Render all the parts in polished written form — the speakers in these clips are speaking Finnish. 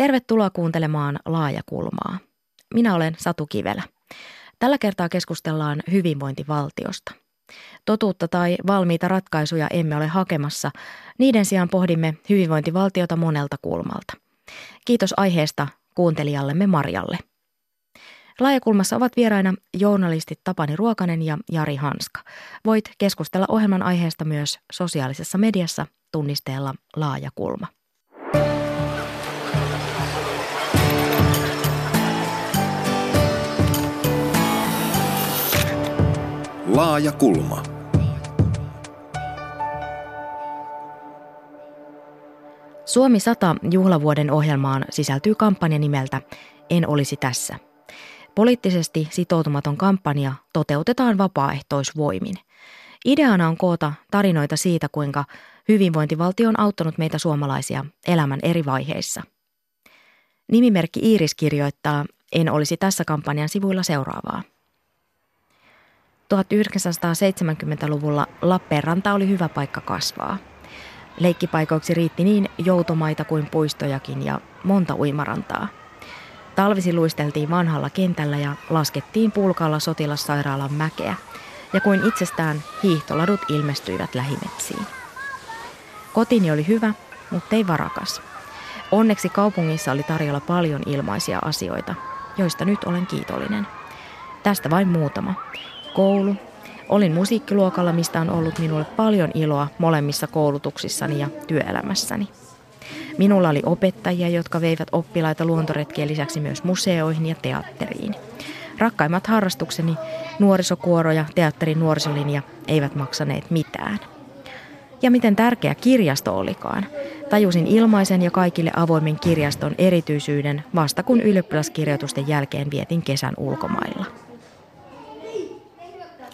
Tervetuloa kuuntelemaan Laajakulmaa. Minä olen Satu Kivelä. Tällä kertaa keskustellaan hyvinvointivaltiosta. Totuutta tai valmiita ratkaisuja emme ole hakemassa. Niiden sijaan pohdimme hyvinvointivaltiota monelta kulmalta. Kiitos aiheesta kuuntelijallemme Marjalle. Laajakulmassa ovat vieraina journalistit Tapani Ruokanen ja Jari Hanska. Voit keskustella ohjelman aiheesta myös sosiaalisessa mediassa tunnisteella Laajakulma. Laajakulma. Suomi 100 juhlavuoden ohjelmaan sisältyy kampanja nimeltä En olisi tässä. Poliittisesti sitoutumaton kampanja toteutetaan vapaaehtoisvoimin. Ideana on koota tarinoita siitä, kuinka hyvinvointivaltio on auttanut meitä suomalaisia elämän eri vaiheissa. Nimimerkki Iiris kirjoittaa En olisi tässä kampanjan sivuilla seuraavaa. 1970-luvulla Lappeenranta oli hyvä paikka kasvaa. Leikkipaikoiksi riitti niin joutomaita kuin puistojakin ja monta uimarantaa. Talvisin luisteltiin vanhalla kentällä ja laskettiin pulkalla sotilassairaalan mäkeä. Ja kuin itsestään hiihtoladut ilmestyivät lähimetsiin. Kotini oli hyvä, mutta ei varakas. Onneksi kaupungissa oli tarjolla paljon ilmaisia asioita, joista nyt olen kiitollinen. Tästä vain muutama. Koulu. Olin musiikkiluokalla, mistä on ollut minulle paljon iloa molemmissa koulutuksissani ja työelämässäni. Minulla oli opettajia, jotka veivät oppilaita luontoretkien lisäksi myös museoihin ja teatteriin. Rakkaimmat harrastukseni, nuorisokuoro ja teatterin nuorisolinja, eivät maksaneet mitään. Ja miten tärkeä kirjasto olikaan. Tajusin ilmaisen ja kaikille avoimen kirjaston erityisyyden vasta kun ylioppilaskirjoitusten jälkeen vietin kesän ulkomailla.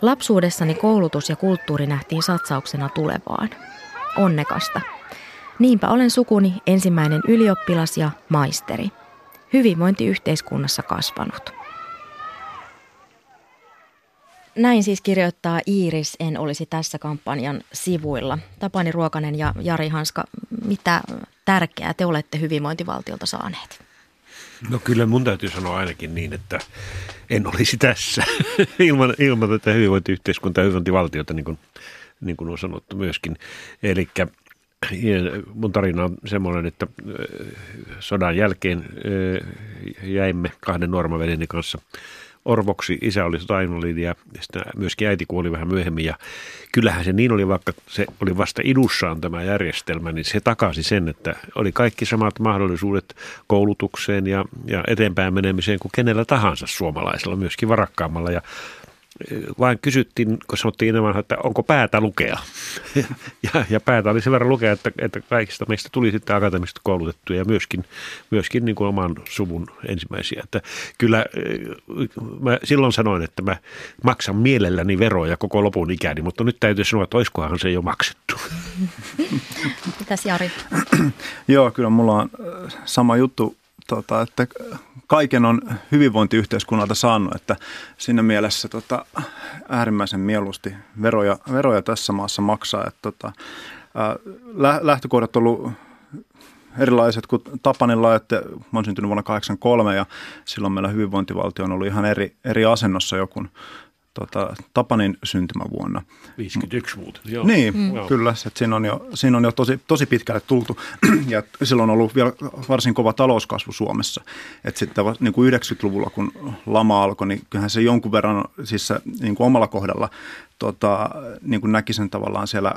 Lapsuudessani koulutus ja kulttuuri nähtiin satsauksena tulevaan. Onnekasta. Niinpä olen sukuni ensimmäinen ylioppilas ja maisteri. Hyvinvointiyhteiskunnassa kasvanut. Näin siis kirjoittaa Iiris En olisi tässä kampanjan sivuilla. Tapani Ruokanen ja Jari Hanska, mitä tärkeää te olette hyvinvointivaltiolta saaneet? No kyllä mun täytyy sanoa ainakin niin, että en olisi tässä ilman tätä hyvinvointiyhteiskuntaa ja hyvinvointivaltiota, niin kuin on sanottu myöskin. Eli mun tarina on semmoinen, että sodan jälkeen jäimme kahden nuoremman kanssa orvoksi. Isä oli sotainvalidi ja sitten myöskin äiti kuoli vähän myöhemmin. Ja kyllähän se niin oli, vaikka se oli vasta idussaan tämä järjestelmä, niin se takasi sen, että oli kaikki samat mahdollisuudet koulutukseen ja eteenpäin menemiseen kuin kenellä tahansa suomalaisella, myöskin varakkaammalla. Ja vain kysyttiin, kun sanottiin enemmän, että onko päätä lukea. ja päätä oli sen verran lukea, että kaikista meistä tuli sitten akateemisesti koulutettuja ja myöskin niin kuin oman suvun ensimmäisiä. Että kyllä mä silloin sanoin, että mä maksan mielelläni veroja koko lopun ikäni, mutta nyt täytyy sanoa, että oiskohan se jo maksettu. Mitäs Jari? Joo, kyllä mulla on sama juttu. Että kaiken on hyvinvointiyhteiskunnalta saanut, että siinä mielessä äärimmäisen mieluusti veroja tässä maassa maksaa. Että lähtökohdat on ollut erilaiset kuin Tapanilla, että mä oon syntynyt vuonna 1983 ja silloin meillä hyvinvointivaltio on ollut ihan eri asennossa jo kuin Tapanin syntymävuonna. 51 vuotta. Joo. Niin, kyllä. Että siinä on jo tosi pitkälle tultu. Ja silloin on ollut vielä varsin kova talouskasvu Suomessa. Että sitten niin kuin 90-luvulla, kun lama alkoi, niin kyllähän se jonkun verran siis niin kuin omalla kohdalla niin kuin näki sen tavallaan siellä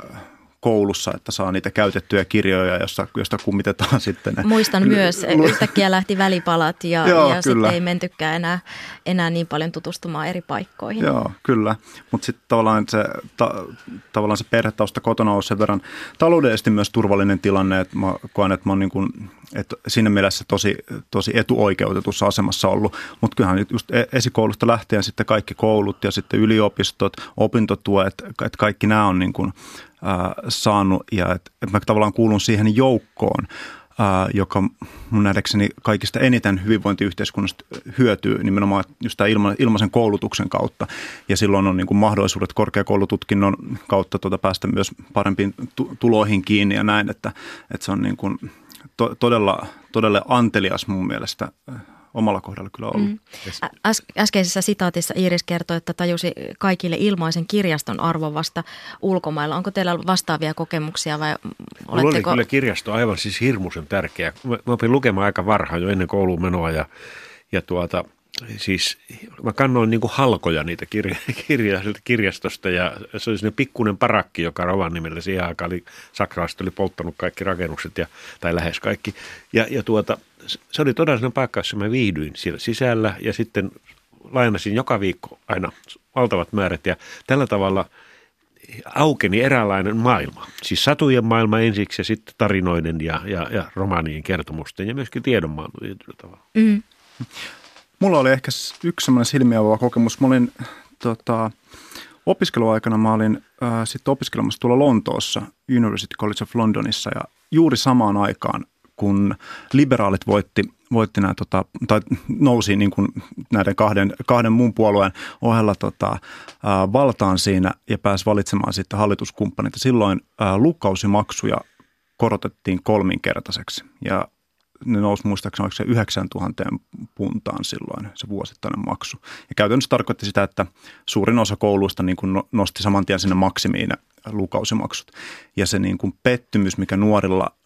koulussa, että saa niitä käytettyjä kirjoja, josta kummitetaan sitten. Muistan myös, yhtäkkiä lähti välipalat ja sitten ei mentykään enää niin paljon tutustumaan eri paikkoihin. Joo, kyllä. Mutta sitten tavallaan se perhetausta kotona on sen verran taloudellisesti myös turvallinen tilanne, että mä koen, että mä oon niin kuin, että siinä mielessä tosi etuoikeutetussa asemassa ollut. Mutta kyllähän just esikoulusta lähtien sitten kaikki koulut ja sitten yliopistot, opintotuet, että kaikki nämä on niin kuin saanut ja että mä tavallaan kuulun siihen joukkoon, joka mun nähdäkseni kaikista eniten hyvinvointiyhteiskunnasta hyötyy nimenomaan just tämän ilmaisen koulutuksen kautta. Ja silloin on niin kuin mahdollisuudet korkeakoulututkinnon kautta päästä myös parempiin tuloihin kiinni ja näin, että se on niin kuin todella antelias mun mielestä omalla kohdalla kyllä ollut. Mm. Äskeisessä sitaatissa Iiris kertoi, että tajusi kaikille ilmaisen kirjaston arvon vasta ulkomailla. Onko teillä vastaavia kokemuksia vai oletteko? Mulla oli kyllä kirjasto aivan siis hirmuisen tärkeä. Mä opin lukemaan aika varhain jo ennen kouluun menoa ja siis mä kannoin niin kuin halkoja niitä kirjastosta ja se oli semmoinen pikkuinen parakki, joka Rovaniemellä siihen aikaan oli, saksalaiset oli polttanut kaikki rakennukset tai lähes kaikki. Se oli todella sellainen paikka, jossa mä viihdyin siellä sisällä ja sitten lainasin joka viikko aina valtavat määrät ja tällä tavalla aukeni eräänlainen maailma. Siis satujen maailma ensiksi ja sitten tarinoiden ja romaanien kertomusten ja myöskin tiedon maailma tietyllä tavalla. Mm. Mulla oli ehkä yksi semmoinen silmiavaava kokemus. Mä olin opiskeluaikana, mä olin sitten opiskelemassa tuolla Lontoossa, University College of Londonissa ja juuri samaan aikaan, kun liberaalit voitti nämä, tai nousi niin kuin näiden kahden muun puolueen ohella valtaan siinä ja pääsi valitsemaan sitten hallituskumppanit. Silloin lukausimaksuja korotettiin 3-kertaiseksi ja ne nousi muistaakseni, oliko se 9,000 puntaan silloin se vuosittainen maksu. Ja käytännössä tarkoitti sitä, että suurin osa kouluista niin kuin nosti saman tien sinne maksimiin lukausimaksut. Ja se niin kuin pettymys, mikä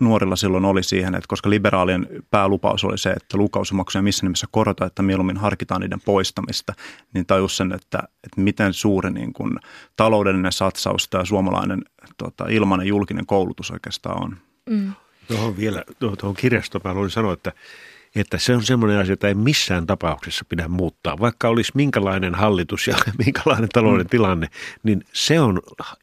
nuorilla silloin oli siihen, että koska liberaalien päälupaus oli se, että lukausimaksuja missä nimessä korota, että mieluummin harkitaan niiden poistamista, niin tajus sen, että miten suuri niin kuin taloudellinen satsaus tämä suomalainen ilmainen julkinen koulutus oikeastaan on. Mm. Tuohon kirjastopäälle olin sanoa, että se on semmoinen asia, jota ei missään tapauksessa pidä muuttaa. Vaikka olisi minkälainen hallitus ja minkälainen talouden tilanne, niin se on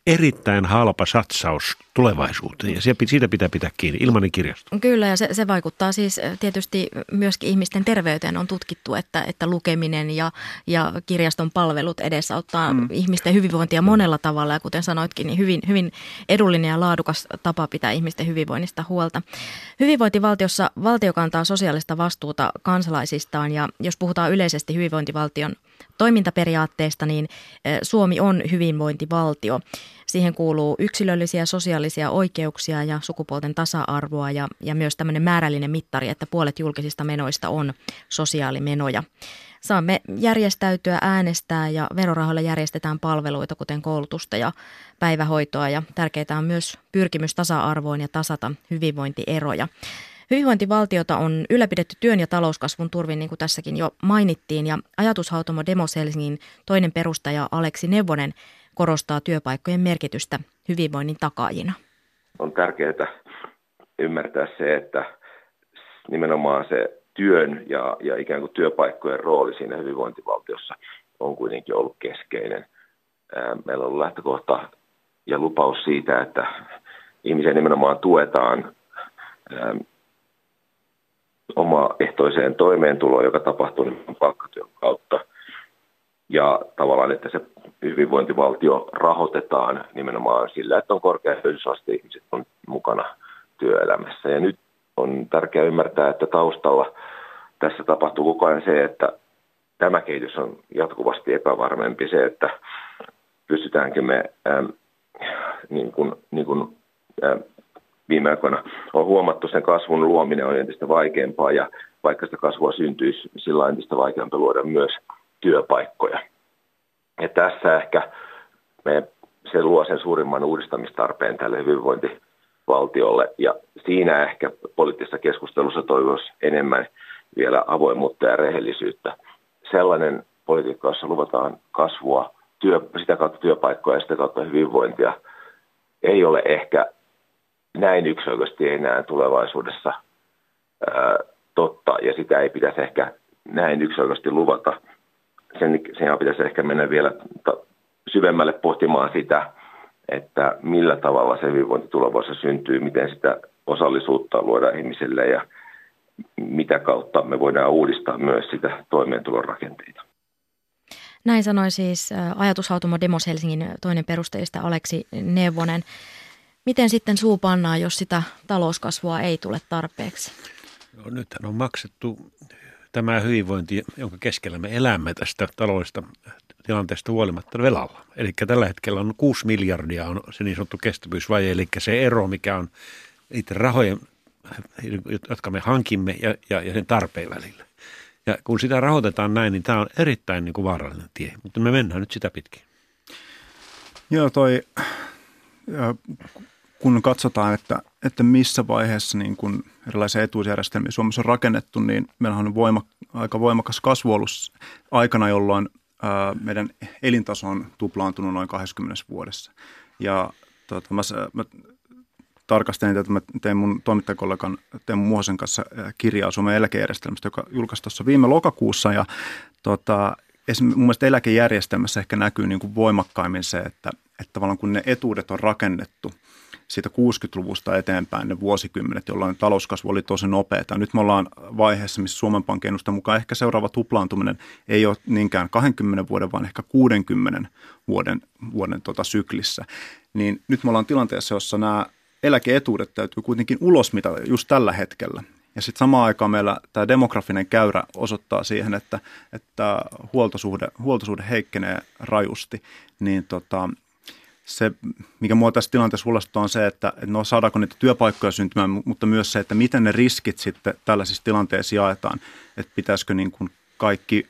erittäin halpa satsaus tulevaisuuteen ja siitä pitää pitää kiinni, ilmainen kirjasto. Kyllä ja se vaikuttaa siis tietysti myöskin ihmisten terveyteen. On tutkittu, että lukeminen ja kirjaston palvelut edesauttaa ihmisten hyvinvointia monella tavalla ja kuten sanoitkin, niin hyvin, hyvin edullinen ja laadukas tapa pitää ihmisten hyvinvoinnista huolta. Hyvinvointivaltiossa valtio kantaa sosiaalista vastuuta kansalaisistaan ja jos puhutaan yleisesti hyvinvointivaltion toimintaperiaatteesta, niin Suomi on hyvinvointivaltio. Siihen kuuluu yksilöllisiä, sosiaalisia oikeuksia ja sukupuolten tasa-arvoa ja myös tämmöinen määrällinen mittari, että puolet julkisista menoista on sosiaalimenoja. Saamme järjestäytyä, äänestää ja verorahoilla järjestetään palveluita, kuten koulutusta ja päivähoitoa ja tärkeää on myös pyrkimys tasa-arvoon ja tasata hyvinvointieroja. Hyvinvointivaltiota on ylläpidetty työn ja talouskasvun turvin, niin kuin tässäkin jo mainittiin, ja ajatushautomo Demos Helsingin toinen perustaja Aleksi Neuvonen korostaa työpaikkojen merkitystä hyvinvoinnin takaajina. On tärkeää ymmärtää se, että nimenomaan se työn ja ikään kuin työpaikkojen rooli siinä hyvinvointivaltiossa on kuitenkin ollut keskeinen. Meillä on ollut lähtökohta ja lupaus siitä, että ihmisiä nimenomaan tuetaan omaehtoiseen toimeentuloon, joka tapahtuu nimenomaan palkkatyön kautta. Ja tavallaan, että se hyvinvointivaltio rahoitetaan nimenomaan sillä, että on korkea työllisyysaste, ihmiset on mukana työelämässä. Ja nyt on tärkeää ymmärtää, että taustalla tässä tapahtuu koko ajan se, että tämä kehitys on jatkuvasti epävarmempi. Se, että pystytäänkö me viime aikoina on huomattu, sen kasvun luominen on entistä vaikeampaa ja vaikka sitä kasvua syntyisi, sillä on entistä vaikeampaa luoda myös työpaikkoja. Ja tässä ehkä se luo sen suurimman uudistamistarpeen tälle hyvinvointivaltiolle ja siinä ehkä poliittisessa keskustelussa toivoisi enemmän vielä avoimuutta ja rehellisyyttä. Sellainen politiikka, jossa luvataan kasvua, sitä kautta työpaikkoja ja sitä kautta hyvinvointia, ei ole ehkä näin yksilöisesti enää tulevaisuudessa totta, ja sitä ei pitäisi ehkä näin yksilöisesti luvata. Sen pitäisi ehkä mennä vielä syvemmälle pohtimaan sitä, että millä tavalla se hyvinvointi tulevaisuudessa syntyy, miten sitä osallisuutta luodaan ihmisille, ja mitä kautta me voidaan uudistaa myös sitä toimeentulon rakenteita. Näin sanoi siis ajatushautomo Demos Helsingin toinen perustajista Aleksi Neuvonen. Miten sitten suu pannaan, jos sitä talouskasvua ei tule tarpeeksi? No, nythän on maksettu tämä hyvinvointi, jonka keskellä me elämme tästä taloudellisesta tilanteesta huolimatta velalla. Eli tällä hetkellä on 6 miljardia on se niin sanottu kestävyysvaje, eli se ero, mikä on niiden rahojen jotka me hankimme ja sen tarpeen välillä. Ja kun sitä rahoitetaan näin, niin tämä on erittäin niin kuin vaarallinen tie, mutta me mennään nyt sitä pitkin. Joo, kun katsotaan, että missä vaiheessa niin kun erilaisia etuusjärjestelmiä Suomessa on rakennettu, niin meillähän on aika voimakas kasvu ollut aikana, jolloin meidän elintaso on tuplaantunut noin 20 vuodessa. Ja mä tarkastelin, että mä tein mun toimittajakollegan Teemu Muosen kanssa kirjaa Suomen eläkejärjestelmästä, joka julkaisi tuossa viime lokakuussa. Ja mun mielestä eläkejärjestelmässä ehkä näkyy niin kuin voimakkaimmin se, että tavallaan kun ne etuudet on rakennettu siitä 60-luvusta eteenpäin ne vuosikymmenet, jolloin talouskasvu oli tosi nopeata. Nyt me ollaan vaiheessa, missä Suomen Pankin ennusteen mukaan ehkä seuraava tuplaantuminen ei ole niinkään 20 vuoden, vaan ehkä 60 vuoden syklissä. Niin nyt me ollaan tilanteessa, jossa nämä eläke-etuudet täytyy kuitenkin ulosmitata just tällä hetkellä. Ja sitten samaan aikaan meillä tämä demografinen käyrä osoittaa siihen, että huoltosuhde heikkenee rajusti, niin se, mikä mua tässä tilanteessa huolestuttaa, on se, että no saadaanko niitä työpaikkoja syntymään, mutta myös se, että miten ne riskit sitten tällaisissa tilanteissa jaetaan, että pitäisikö niin kuin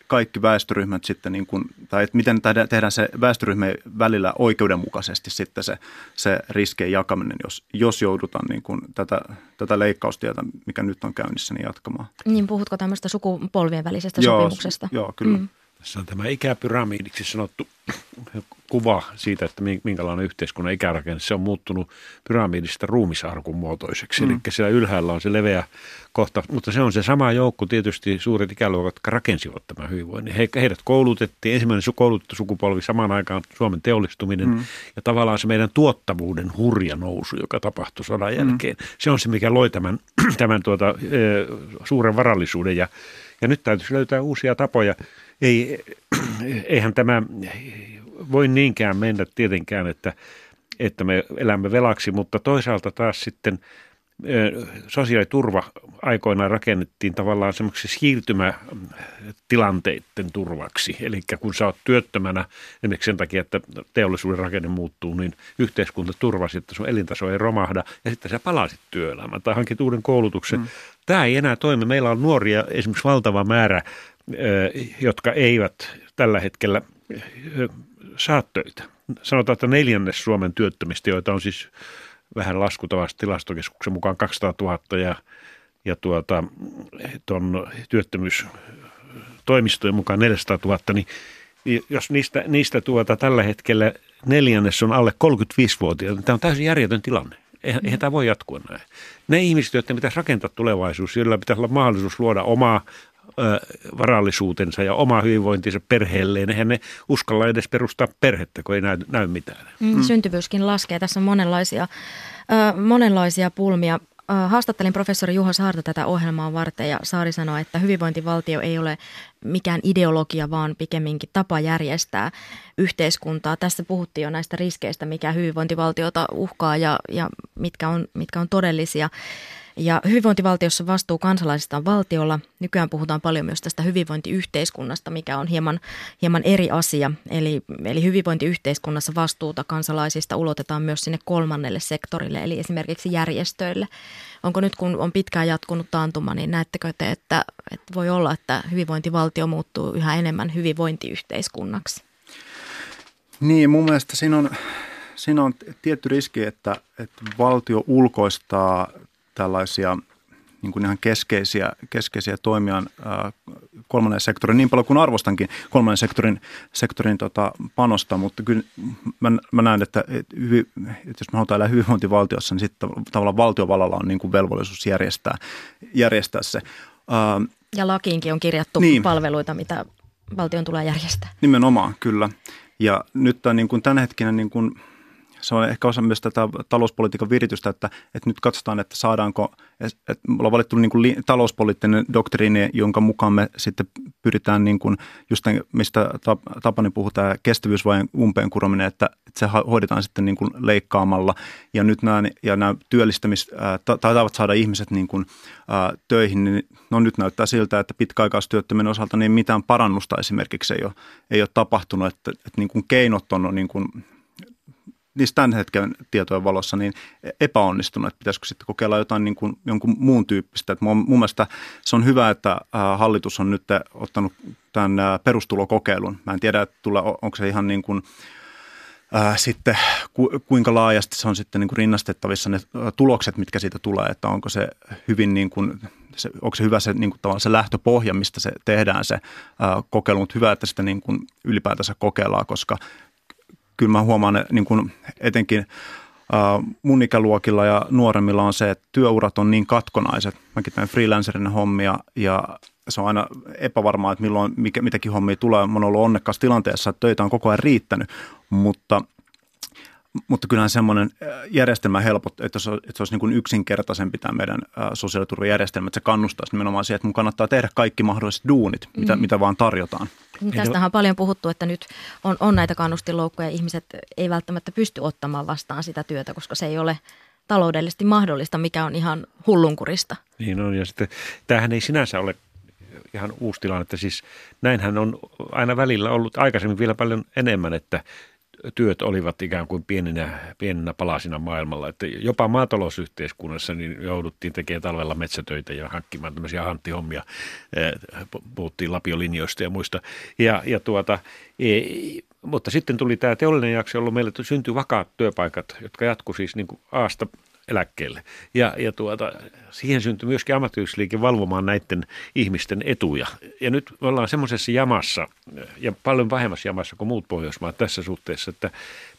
kaikki väestöryhmät sitten, niin kuin, tai että miten tehdään se väestöryhmien välillä oikeudenmukaisesti sitten se riskien jakaminen, jos joudutaan niin kuin tätä leikkaustietä, mikä nyt on käynnissä, niin jatkamaan. Niin, puhutko tämmöistä sukupolvien välisestä sopimuksesta? Joo, kyllä. Mm. Tässä on tämä ikäpyramidiksi sanottu kuva siitä, että minkälainen yhteiskunnan ikärakenne. Se on muuttunut pyramidista ruumisarkun muotoiseksi. Eli siellä ylhäällä on se leveä kohta, mutta se on se sama joukko tietysti suuret ikäluokat, jotka rakensivat tämän hyvinvoinnin. Heidät koulutettiin, ensimmäinen koulutettu sukupolvi, samaan aikaan Suomen teollistuminen ja tavallaan se meidän tuottavuuden hurja nousu, joka tapahtui sodan jälkeen. Se on se, mikä loi tämän suuren varallisuuden ja nyt täytyisi löytää uusia tapoja. Eihän tämä voi niinkään mennä tietenkään, että me elämme velaksi, mutta toisaalta taas sitten sosiaaliturva aikoinaan rakennettiin tavallaan semmoksi siirtymätilanteiden turvaksi. Eli kun sä oot työttömänä, esimerkiksi sen takia, että teollisuuden rakenne muuttuu, niin yhteiskunta turvasi, että sun elintaso ei romahda ja sitten sä palasit työelämään tai hankit uuden koulutuksen. Tämä ei enää toimi. Meillä on nuoria esimerkiksi valtava määrä, jotka eivät tällä hetkellä saa töitä. Sanotaan, että 4 Suomen työttömistä, joita on siis vähän laskutavasti tilastokeskuksen mukaan 200 000 ja tuon työttömyystoimistojen mukaan 400 000, niin jos niistä tällä hetkellä 4 on alle 35-vuotiaita, niin tämä on täysin järjetön tilanne. Eihän tämä voi jatkua näin. Ne ihmiset, joiden pitäisi rakentaa tulevaisuus, joilla pitäisi olla mahdollisuus luoda omaa varallisuutensa ja oma hyvinvointinsa perheelleen. Eihän ne uskalla edes perustaa perhettä, kun ei näy mitään. Syntyvyyskin laskee. Tässä on monenlaisia pulmia. Haastattelin professori Juha Saarta tätä ohjelmaa varten ja Saari sanoi, että hyvinvointivaltio ei ole mikään ideologia, vaan pikemminkin tapa järjestää yhteiskuntaa. Tässä puhuttiin jo näistä riskeistä, mikä hyvinvointivaltiota uhkaa ja mitkä on todellisia. Ja hyvinvointivaltiossa vastuu kansalaisista on valtiolla. Nykyään puhutaan paljon myös tästä hyvinvointiyhteiskunnasta, mikä on hieman eri asia. Eli hyvinvointiyhteiskunnassa vastuuta kansalaisista ulotetaan myös sinne 3. sektorille, eli esimerkiksi järjestöille. Onko nyt, kun on pitkään jatkunut taantuma, niin näettekö te, että voi olla, että hyvinvointivaltio muuttuu yhä enemmän hyvinvointiyhteiskunnaksi? Niin, mun mielestä siinä on tietty riski, että valtio ulkoistaa tällaisia niin kuin ihan keskeisiä toimia 3. sektorin, niin paljon kuin arvostankin 3. sektorin panosta, mutta kyllä mä näen, että jos me halutaan elää hyvinvointivaltiossa, niin sitten tavallaan valtiovallalla on niin kuin velvollisuus järjestää se. Ja lakiinkin on kirjattu niin, palveluita, mitä valtion tulee järjestää. Nimenomaan, kyllä. Ja nyt tämä niin kuin tämänhetkinen niin kuin se on ehkä osa myös tätä talouspolitiikan viritystä, että nyt katsotaan, että saadaanko, että me ollaan valittu niin kuin talouspoliittinen doktriini, jonka mukaan me sitten pyritään, niin kuin just mistä Tapani puhui, tämä kestävyysvajeen umpeen kurominen, että se hoidetaan sitten niin kuin leikkaamalla. Ja nyt nämä taitavat saada ihmiset niin kuin töihin, niin no nyt näyttää siltä, että pitkäaikaistyöttömien osalta niin mitään parannusta esimerkiksi ei ole tapahtunut, että niin kuin keinot on niin kuin niissä tämän hetken tietojen valossa niin epäonnistunut, että pitäisikö sitten kokeilla jotain niin kuin, jonkun muun tyyppistä. Että mun mielestä se on hyvä, että hallitus on nyt ottanut tämän perustulokokeilun. Mä en tiedä, että onko se ihan niin kuin sitten kuinka laajasti se on sitten niin kuin rinnastettavissa ne tulokset, mitkä siitä tulee, että onko se hyvin niin kuin, onko se hyvä se, niin kuin, tavallaan se lähtöpohja, mistä se tehdään se kokeilu, mutta hyvä, että sitä niin kuin ylipäätänsä kokeillaan, koska kyllä mä huomaan niin kuin etenkin mun ikäluokilla ja nuoremmilla on se, että työurat on niin katkonaiset. Mäkin tein freelancerin hommia ja se on aina epävarmaa, että milloin mitäkin hommia tulee. Mä oon ollut onnekkaassa tilanteessa, että töitä on koko ajan riittänyt, mutta kyllähän semmoinen järjestelmä helpottaa, että se olisi niin kuin yksinkertaisempi tämä meidän sosiaaliturvajärjestelmä, että se kannustaisi nimenomaan siihen, että mun kannattaa tehdä kaikki mahdolliset duunit, mitä vaan tarjotaan. Tästähän on paljon puhuttu, että nyt on näitä kannustinloukkuja, ihmiset ei välttämättä pysty ottamaan vastaan sitä työtä, koska se ei ole taloudellisesti mahdollista, mikä on ihan hullunkurista. Niin on, ja sitten tämähän ei sinänsä ole ihan uusi tilanne, että siis näinhän on aina välillä ollut aikaisemmin vielä paljon enemmän, että työt olivat ikään kuin pienenä palasina maailmalla, että jopa maatalousyhteiskunnassa niin jouduttiin tekemään talvella metsätöitä ja hankkimaan tämmöisiä hanttihommia, puhuttiin lapiolinjoista ja muista. Mutta sitten tuli tämä teollinen jakso, jolloin meillä syntyi vakaat työpaikat, jotka jatkuu siis niin kuin aasta eläkkeelle. Siihen syntyi myöskin ammattiyhdistysliike valvomaan näiden ihmisten etuja. Ja nyt ollaan semmoisessa jamassa ja paljon vähemmässä jamassa kuin muut Pohjoismaat tässä suhteessa, että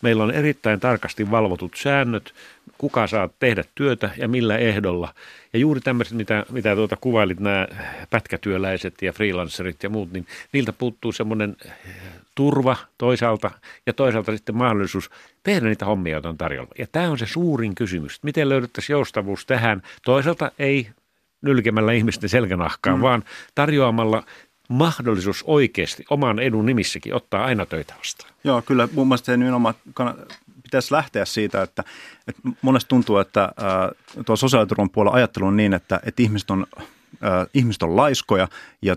meillä on erittäin tarkasti valvotut säännöt, kuka saa tehdä työtä ja millä ehdolla. Ja juuri tämmöiset, mitä kuvailit, nämä pätkätyöläiset ja freelancerit ja muut, niin niiltä puuttuu semmoinen turva toisaalta ja toisaalta sitten mahdollisuus tehdä niitä hommia, joita on tarjolla. Ja tämä on se suurin kysymys, miten löydettäisiin joustavuus tähän. Toisaalta ei nylkemällä ihmisten selkänahkaan, vaan tarjoamalla mahdollisuus oikeasti oman edun nimissäkin ottaa aina töitä vastaan. Joo, kyllä mun mielestä se nimenomaan pitäisi lähteä siitä, että monesti tuntuu, että tuo sosiaaliturvan puolella ajattelu on niin, että ihmiset on laiskoja ja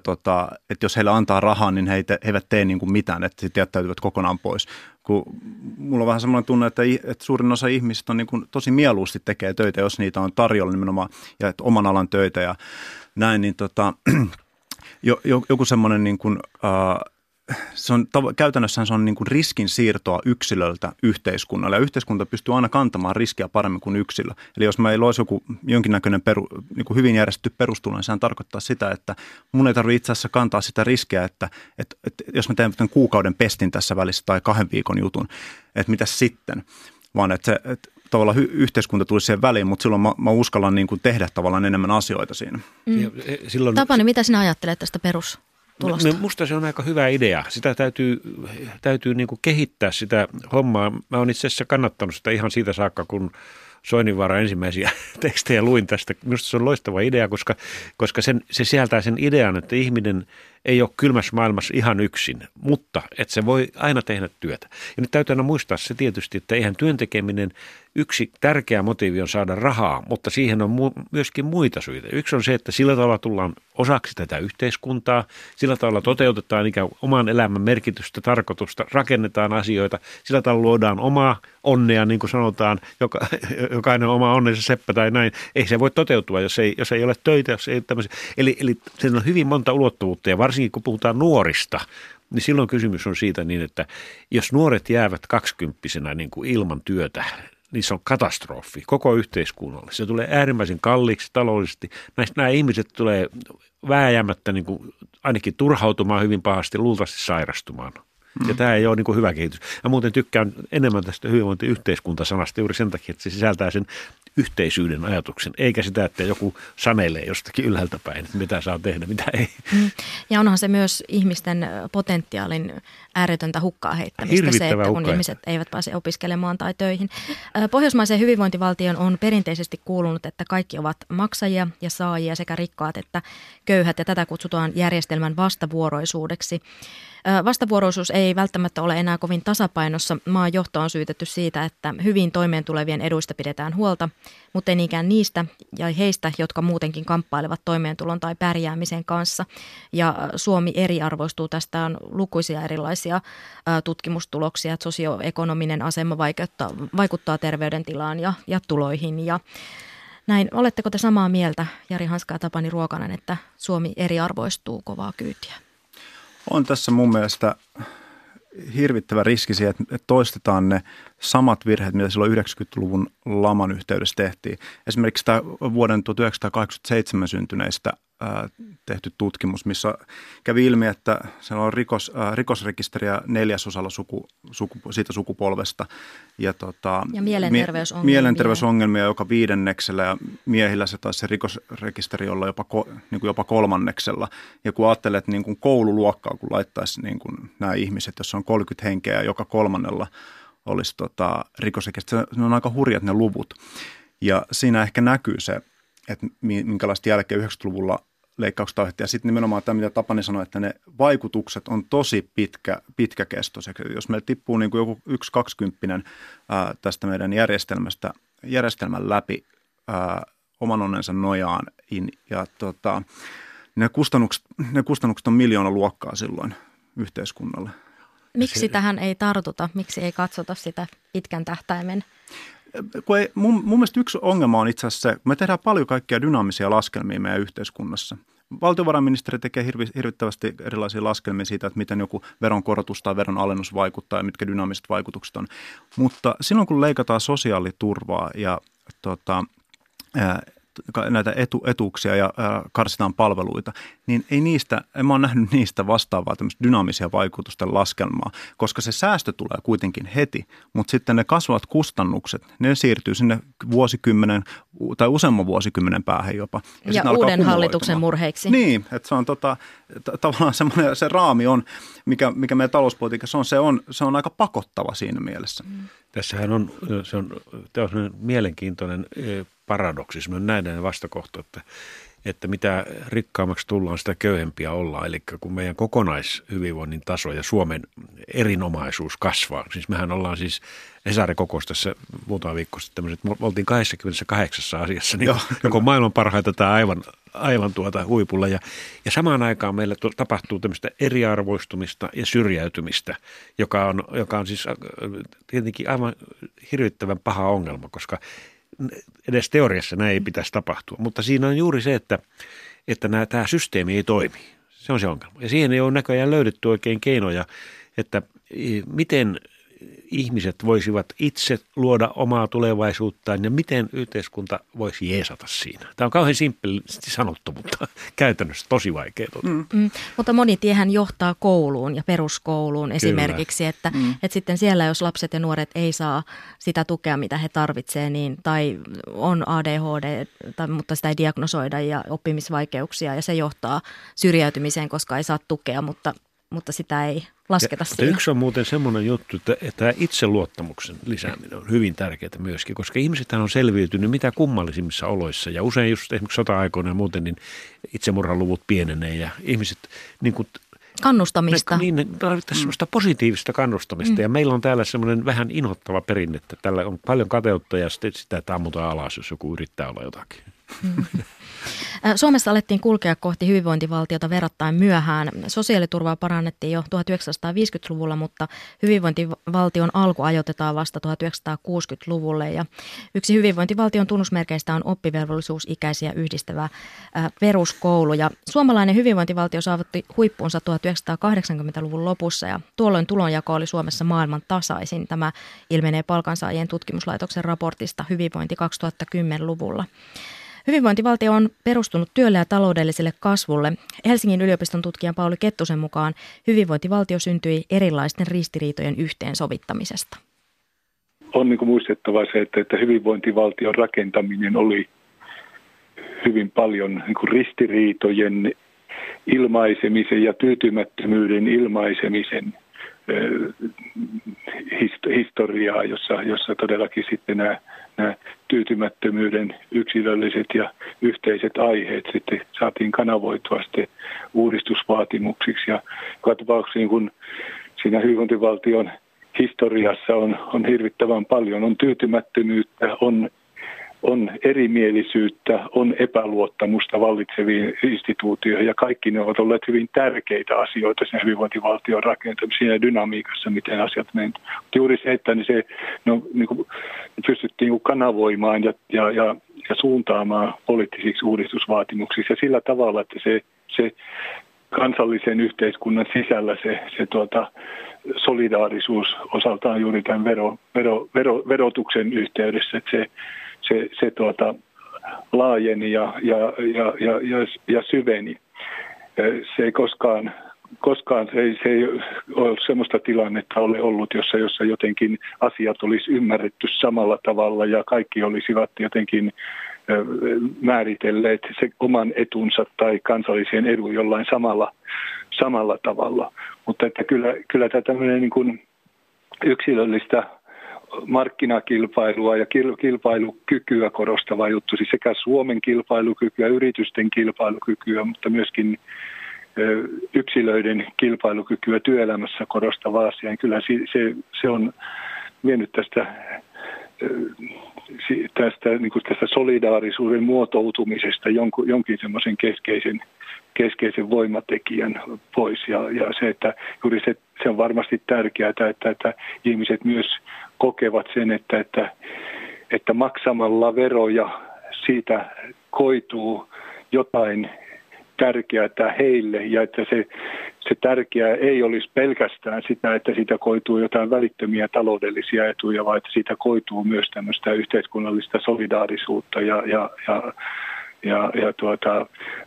että jos heille antaa rahaa, niin he eivät tee niin kuin mitään, että sitten jättäytyvät kokonaan pois. Kun mulla on vähän sellainen tunne, että suurin osa ihmisistä on niin kuin tosi mieluusti tekee töitä, jos niitä on tarjolla nimenomaan ja että oman alan töitä ja näin, niin joku semmoinen niin kuin se on, käytännössä se on niin kuin riskin siirtoa yksilöltä yhteiskunnalle ja yhteiskunta pystyy aina kantamaan riskiä paremmin kuin yksilö. Eli jos meillä olisi joku jonkinnäköinen niin kuin hyvin järjestetty perustulo, niin sehän tarkoittaa sitä, että mun ei tarvitse itse asiassa kantaa sitä riskiä, että jos mä teen kuukauden pestin tässä välissä tai 2 viikon jutun, että mitäs sitten, vaan että tavallaan yhteiskunta tulisi siihen väliin, mutta silloin mä uskallan niin kuin tehdä tavallaan enemmän asioita siinä. Silloin Tapani, mitä sinä ajattelet tästä perustulosta? Musta se on aika hyvä idea. Sitä täytyy niin kuin kehittää sitä hommaa. Mä oon itse asiassa kannattanut sitä ihan siitä saakka, kun Soininvaara ensimmäisiä tekstejä luin tästä. Minusta se on loistava idea, koska se sisältää sen idean, että ihminen ei ole kylmässä maailmassa ihan yksin, mutta että se voi aina tehdä työtä. Ja nyt täytyy aina muistaa se tietysti, että eihän työn tekeminen, yksi tärkeä motiivi on saada rahaa, mutta siihen on myöskin muita syitä. Yksi on se, että sillä tavalla tullaan osaksi tätä yhteiskuntaa, sillä tavalla toteutetaan ikään oman elämän merkitystä, tarkoitusta, rakennetaan asioita, sillä tavalla luodaan omaa onnea, niin kuin sanotaan, jokainen oma onnensa seppä tai näin. Ei se voi toteutua, jos ei ole töitä, jos ei ole tämmöisiä. Eli siinä on hyvin monta ulottuvuutta ja varsinkin kun puhutaan nuorista, niin silloin kysymys on siitä niin, että jos nuoret jäävät 20-vuotiaana niin kuin ilman työtä, niin se on katastrofi koko yhteiskunnalle. Se tulee äärimmäisen kalliiksi taloudellisesti. Nämä ihmiset tulee vääjäämättä niin kuin ainakin turhautumaan hyvin pahasti, luultavasti sairastumaan. Ja tämä ei ole niin kuin hyvä kehitys. Mä muuten tykkään enemmän tästä hyvinvointiyhteiskuntasanasta juuri sen takia, että se sisältää sen yhteisyyden ajatuksen, eikä sitä, että joku sanelee jostakin ylhäältä päin, että mitä saa tehdä, mitä ei. Ja onhan se myös ihmisten potentiaalin ääretöntä hukkaa heittämistä, hirvittävä se, että kun ihmiset eivät pääse opiskelemaan tai töihin. Pohjoismaisen hyvinvointivaltion on perinteisesti kuulunut, että kaikki ovat maksajia ja saajia, sekä rikkaat että köyhät, ja tätä kutsutaan järjestelmän vastavuoroisuudeksi. Vastavuoroisuus ei ei välttämättä ole enää kovin tasapainossa. Maan johto on syytetty siitä, että hyvin toimeentulevien eduista pidetään huolta, mutta ei niinkään niistä ja heistä, jotka muutenkin kamppailevat toimeentulon tai pärjäämisen kanssa. Ja Suomi eriarvoistuu. Tästä on lukuisia erilaisia tutkimustuloksia, että sosioekonominen asema vaikuttaa terveydentilaan ja tuloihin ja näin. Oletteko te samaa mieltä, Jari Hanska ja Tapani Ruokanen, että Suomi eriarvoistuu kovaa kyytiä? On tässä mun mielestä hirvittävä riski siihen, että toistetaan ne samat virheet, mitä silloin 90-luvun laman yhteydessä tehtiin. Esimerkiksi tämä vuoden 1987 syntyneistä tehty tutkimus, missä kävi ilmi, että siellä on rikosrekisteriä neljäsosalla siitä sukupolvesta. Ja mielenterveysongelmia. Mielenterveysongelmia joka viidenneksellä ja miehillä se taisi se rikosrekisteri olla jopa kolmanneksella. Ja kun ajattelee, että niin kuin koululuokkaa, kun laittaisi niin kuin nämä ihmiset, jos on 30 henkeä joka kolmannella olisi rikosrekisteri, ne on aika hurjat ne luvut. Ja siinä ehkä näkyy se, että minkälaista jälkeä 90-luvulla leikkaukset aiheutti. Ja sitten nimenomaan tämä, mitä Tapani sanoi, että ne vaikutukset on tosi pitkäkestoisia. Jos meillä tippuu niin kuin joku 1-20 tästä meidän järjestelmän läpi oman onnensa nojaan, ja ne kustannukset on miljoonaluokkaa silloin yhteiskunnalle. Miksi tähän ei tartuta? Miksi ei katsota sitä pitkän tähtäimen? Mun mielestä yksi ongelma on itse asiassa se, kun me tehdään paljon kaikkia dynaamisia laskelmia meidän yhteiskunnassa. Valtiovarainministeri tekee hirvittävästi erilaisia laskelmia siitä, että miten joku veronkorotus tai veronalennus vaikuttaa ja mitkä dynaamiset vaikutukset on. Mutta silloin, kun leikataan sosiaaliturvaa ja näitä etuuksia ja karsitaan palveluita, niin en mä ole nähnyt niistä vastaavaa tämmöistä dynaamisia vaikutusten laskelmaa, koska se säästö tulee kuitenkin heti, mutta sitten ne kasvavat kustannukset, ne siirtyy sinne vuosikymmenen tai useamman vuosikymmenen päähän jopa. Ja uuden hallituksen murheiksi. Niin, että se on tavallaan semmoinen, se raami on, mikä meidän talouspolitiikassa on, se on aika pakottava siinä mielessä. Mm. Tässähän on mielenkiintoinen paradoksissa. Mä näen ne vastakohta, että mitä rikkaammaksi tullaan, sitä köyhempiä ollaan. Eli kun meidän kokonaishyvinvoinnin taso ja Suomen erinomaisuus kasvaa. Siis mehän ollaan siis Hesari kokosi tässä muutama viikko sitten tämmöiset, me oltiin 28 asiassa, niin joko maailman parhaita tai aivan huipulla. Ja samaan aikaan meillä tapahtuu tämmöistä eriarvoistumista ja syrjäytymistä, joka on siis tietenkin aivan hirvittävän paha ongelma, koska edes teoriassa näin ei pitäisi tapahtua, mutta siinä on juuri se, että tämä systeemi ei toimi. Se on se ongelma. Ja siihen ei ole näköjään löydetty oikein keinoja, että miten ihmiset voisivat itse luoda omaa tulevaisuuttaan ja miten yhteiskunta voisi jeesata siinä. Tämä on kauhean simppelisti sanottu, mutta käytännössä tosi vaikea. Mutta moni tiehän johtaa kouluun ja peruskouluun esimerkiksi, että sitten siellä jos lapset ja nuoret ei saa sitä tukea, mitä he tarvitsevat, niin, tai on ADHD, mutta sitä ei diagnosoida ja oppimisvaikeuksia ja se johtaa syrjäytymiseen, koska ei saa tukea, mutta sitä ei lasketa siihen. Yksi on muuten semmoinen juttu, että itseluottamuksen lisääminen on hyvin tärkeää myöskin, koska ihmisethän on selviytynyt mitä kummallisimmissa oloissa. Ja usein just esimerkiksi sota-aikoina ja muuten, niin itsemurhaluvut pienenee ja ihmiset niin kuin kannustamista. Ne tarvittaisiin semmoista positiivista kannustamista. Ja meillä on täällä semmoinen vähän inhottava perinne, että tällä on paljon kateutta ja sitä ammutaan alas, jos joku yrittää olla jotakin. Suomessa alettiin kulkea kohti hyvinvointivaltiota verrattain myöhään. Sosiaaliturvaa parannettiin jo 1950-luvulla, mutta hyvinvointivaltion alku ajoitetaan vasta 1960-luvulle. Ja yksi hyvinvointivaltion tunnusmerkeistä on oppivelvollisuusikäisiä yhdistävä peruskoulu. Ja suomalainen hyvinvointivaltio saavutti huippuunsa 1980-luvun lopussa ja tuolloin tulonjako oli Suomessa maailman tasaisin. Tämä ilmenee Palkansaajien tutkimuslaitoksen raportista Hyvinvointi 2010-luvulla. Hyvinvointivaltio on perustunut työlle ja taloudelliselle kasvulle. Helsingin yliopiston tutkijan Pauli Kettusen mukaan hyvinvointivaltio syntyi erilaisten ristiriitojen yhteensovittamisesta. On niin kuin muistettava se, että hyvinvointivaltion rakentaminen oli hyvin paljon niin kuin ristiriitojen ilmaisemisen ja tyytymättömyyden ilmaisemisen historiaa, jossa todellakin sitten nämä tyytymättömyyden yksilölliset ja yhteiset aiheet sitten saatiin kanavoitua sitten uudistusvaatimuksiksi. Ja joka tapauksessa niin kun siinä hyvinvointivaltion historiassa on hirvittävän paljon. On tyytymättömyyttä, on erimielisyyttä, on epäluottamusta vallitseviin instituutioihin, ja kaikki ne ovat olleet hyvin tärkeitä asioita sen hyvinvointivaltion rakentamisessa ja dynamiikassa, miten asiat menevät. Juuri se, että pystyttiin kanavoimaan ja suuntaamaan poliittisiksi uudistusvaatimuksiksi ja sillä tavalla, että se kansallisen yhteiskunnan sisällä se solidaarisuus osaltaan juuri tämän verotuksen yhteydessä, että se laajeni ja syveni. Se ei koskaan se ei ole sellaista tilannetta ole ollut, jossa jotenkin asiat olisi ymmärretty samalla tavalla ja kaikki olisivat jotenkin määritelleet se oman etunsa tai kansallisen edun jollain samalla tavalla. Mutta että kyllä tämä tämmöinen niin kuin yksilöllistä markkinakilpailua ja kilpailukykyä korostava juttu, siis sekä Suomen kilpailukykyä, yritysten kilpailukykyä, mutta myöskin yksilöiden kilpailukykyä työelämässä korostava asia. Kyllä se on vienyt tästä solidaarisuuden muotoutumisesta jonkin semmoisen keskeisen voimatekijän pois. Ja se, että juuri se on varmasti tärkeää, että ihmiset myös kokevat sen, että maksamalla veroja siitä koituu jotain tärkeää heille, ja että se tärkeää ei olisi pelkästään sitä, että siitä koituu jotain välittömiä taloudellisia etuja, vaan että siitä koituu myös tämmöistä yhteiskunnallista solidaarisuutta ja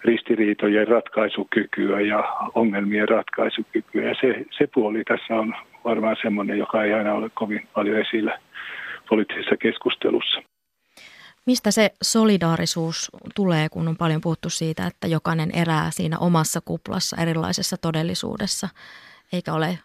ristiriitojen ratkaisukykyä ja ongelmien ratkaisukykyä. Ja se puoli tässä on varmaan semmoinen, joka ei aina ole kovin paljon esillä poliittisessa keskustelussa. Mistä se solidaarisuus tulee, kun on paljon puhuttu siitä, että jokainen elää siinä omassa kuplassa erilaisessa todellisuudessa, eikä ole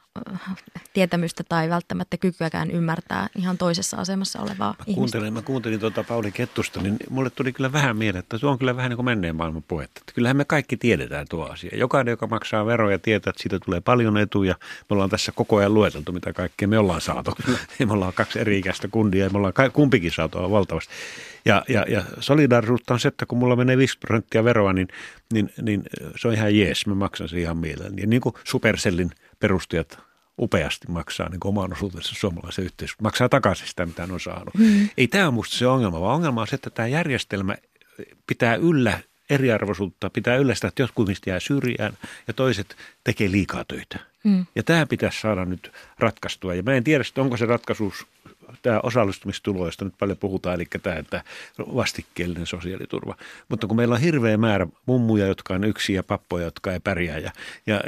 tietämystä tai välttämättä kykyäkään ymmärtää ihan toisessa asemassa olevaa ihmistä? Mä kuuntelin tuota Pauli Kettusta, niin mulle tuli kyllä vähän mieleen, että tuo on kyllä vähän niin kuin menneen maailman puhetta. Kyllähän me kaikki tiedetään tuo asia. Jokainen, joka maksaa veroja, tietää, että siitä tulee paljon etuja. Me ollaan tässä koko ajan lueteltu, mitä kaikkea me ollaan saatu. Me ollaan kaksi eri ikäistä kundia ja me ollaan kumpikin saatu valtavasti. Ja solidaarisuutta on se, että kun mulla menee 5% veroa, niin se on ihan jees, mä maksan sen ihan mielelläni. Ja niin kuin Supercellin perustajat upeasti maksaa niin oman osuutensa suomalaisen yhteiskunnan, maksaa takaisin sitä, mitä on saanut. Ei tämä ole musta se ongelma, vaan ongelma on se, että tämä järjestelmä pitää yllä eriarvoisuutta, pitää yllä sitä, että jotkut mistä jää syrjään ja toiset tekee liikaa töitä. Ja tämä pitäisi saada nyt ratkaistua. Ja mä en tiedä, onko se ratkaisuus tämä osallistumistuloista, nyt paljon puhutaan, eli tämä että vastikkeellinen sosiaaliturva. Mutta kun meillä on hirveä määrä mummuja, jotka on yksin ja pappoja, jotka ei pärjää ja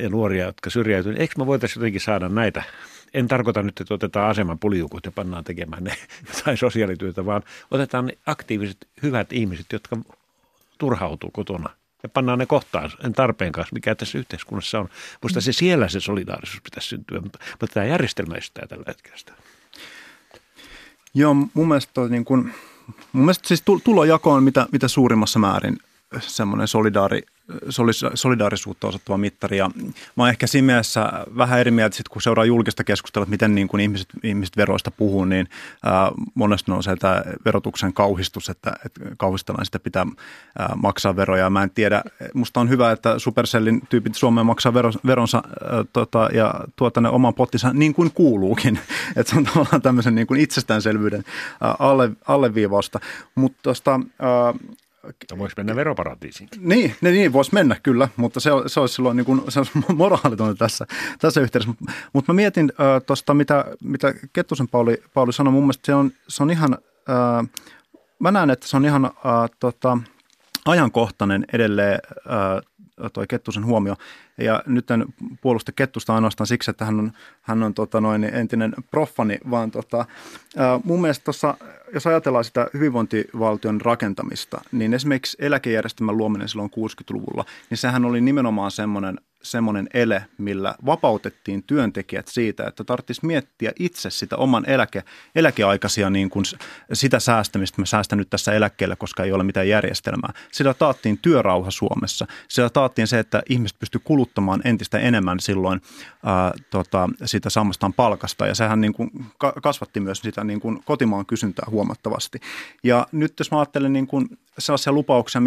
nuoria, jotka syrjäytyy, niin eikö me voitaisiin jotenkin saada näitä? En tarkoita nyt, että otetaan aseman puliukut ja pannaan tekemään ne jotain sosiaalityötä, vaan otetaan ne aktiiviset hyvät ihmiset, jotka turhautuu kotona. Ja pannaan ne kohtaan tarpeen kanssa, mikä tässä yhteiskunnassa on. Musta se solidaarisuus pitäisi syntyä, mutta tämä järjestelmä estää tällä hetkellä sitä. Joo, mun mielestä siis tulojako on mitä suurimmassa määrin semmoinen solidaarisuutta osoittava mittari. Ja mä oon ehkä siinä mielessä vähän eri mieltä, sit kun seuraa julkista keskustelua, miten niin kun ihmiset veroista puhuu, niin monesti on se tämä verotuksen kauhistus, että kauhistellaan sitä pitää maksaa veroja. Mä en tiedä, musta on hyvä, että Supercellin tyypit Suomeen maksaa veronsa ja tuo tänne oman pottinsa niin kuin kuuluukin. Että se on tavallaan tämmöisen niin kuin itsestäänselvyyden alleviivausta. Mutta tuosta voisi mennä veroparatiisiin. Niin, voisi mennä kyllä, mutta se olisi silloin niin kuin, se olisi moraalitonta tässä yhteydessä. Mutta mä mietin tuosta, mitä Kettusen Pauli sanoi. Mun mielestä se on ihan, mä näen, että se on ihan ajankohtainen edelleen toi Kettusen huomio. Ja nyt en puolusta Kettusta ainoastaan siksi, että hän on entinen proffani, vaan mun mielestä tuossa, jos ajatellaan sitä hyvinvointivaltion rakentamista, niin esimerkiksi eläkejärjestelmän luominen silloin 60-luvulla, niin sehän oli nimenomaan semmoinen semmoinen ele, millä vapautettiin työntekijät siitä, että tarvitsisi miettiä itse sitä oman eläkeaikaisia, niin kuin sitä säästämistä, mä säästän nyt tässä eläkkeellä, koska ei ole mitään järjestelmää. Sillä taattiin työrauha Suomessa. Sillä taattiin se, että ihmiset pysty kuluttamaan entistä enemmän silloin sitä saamastaan palkasta, ja sehän niin kuin kasvatti myös sitä niin kuin kotimaan kysyntää huomattavasti. Ja nyt jos mä ajattelen niin kuin sellaisia lupauksia,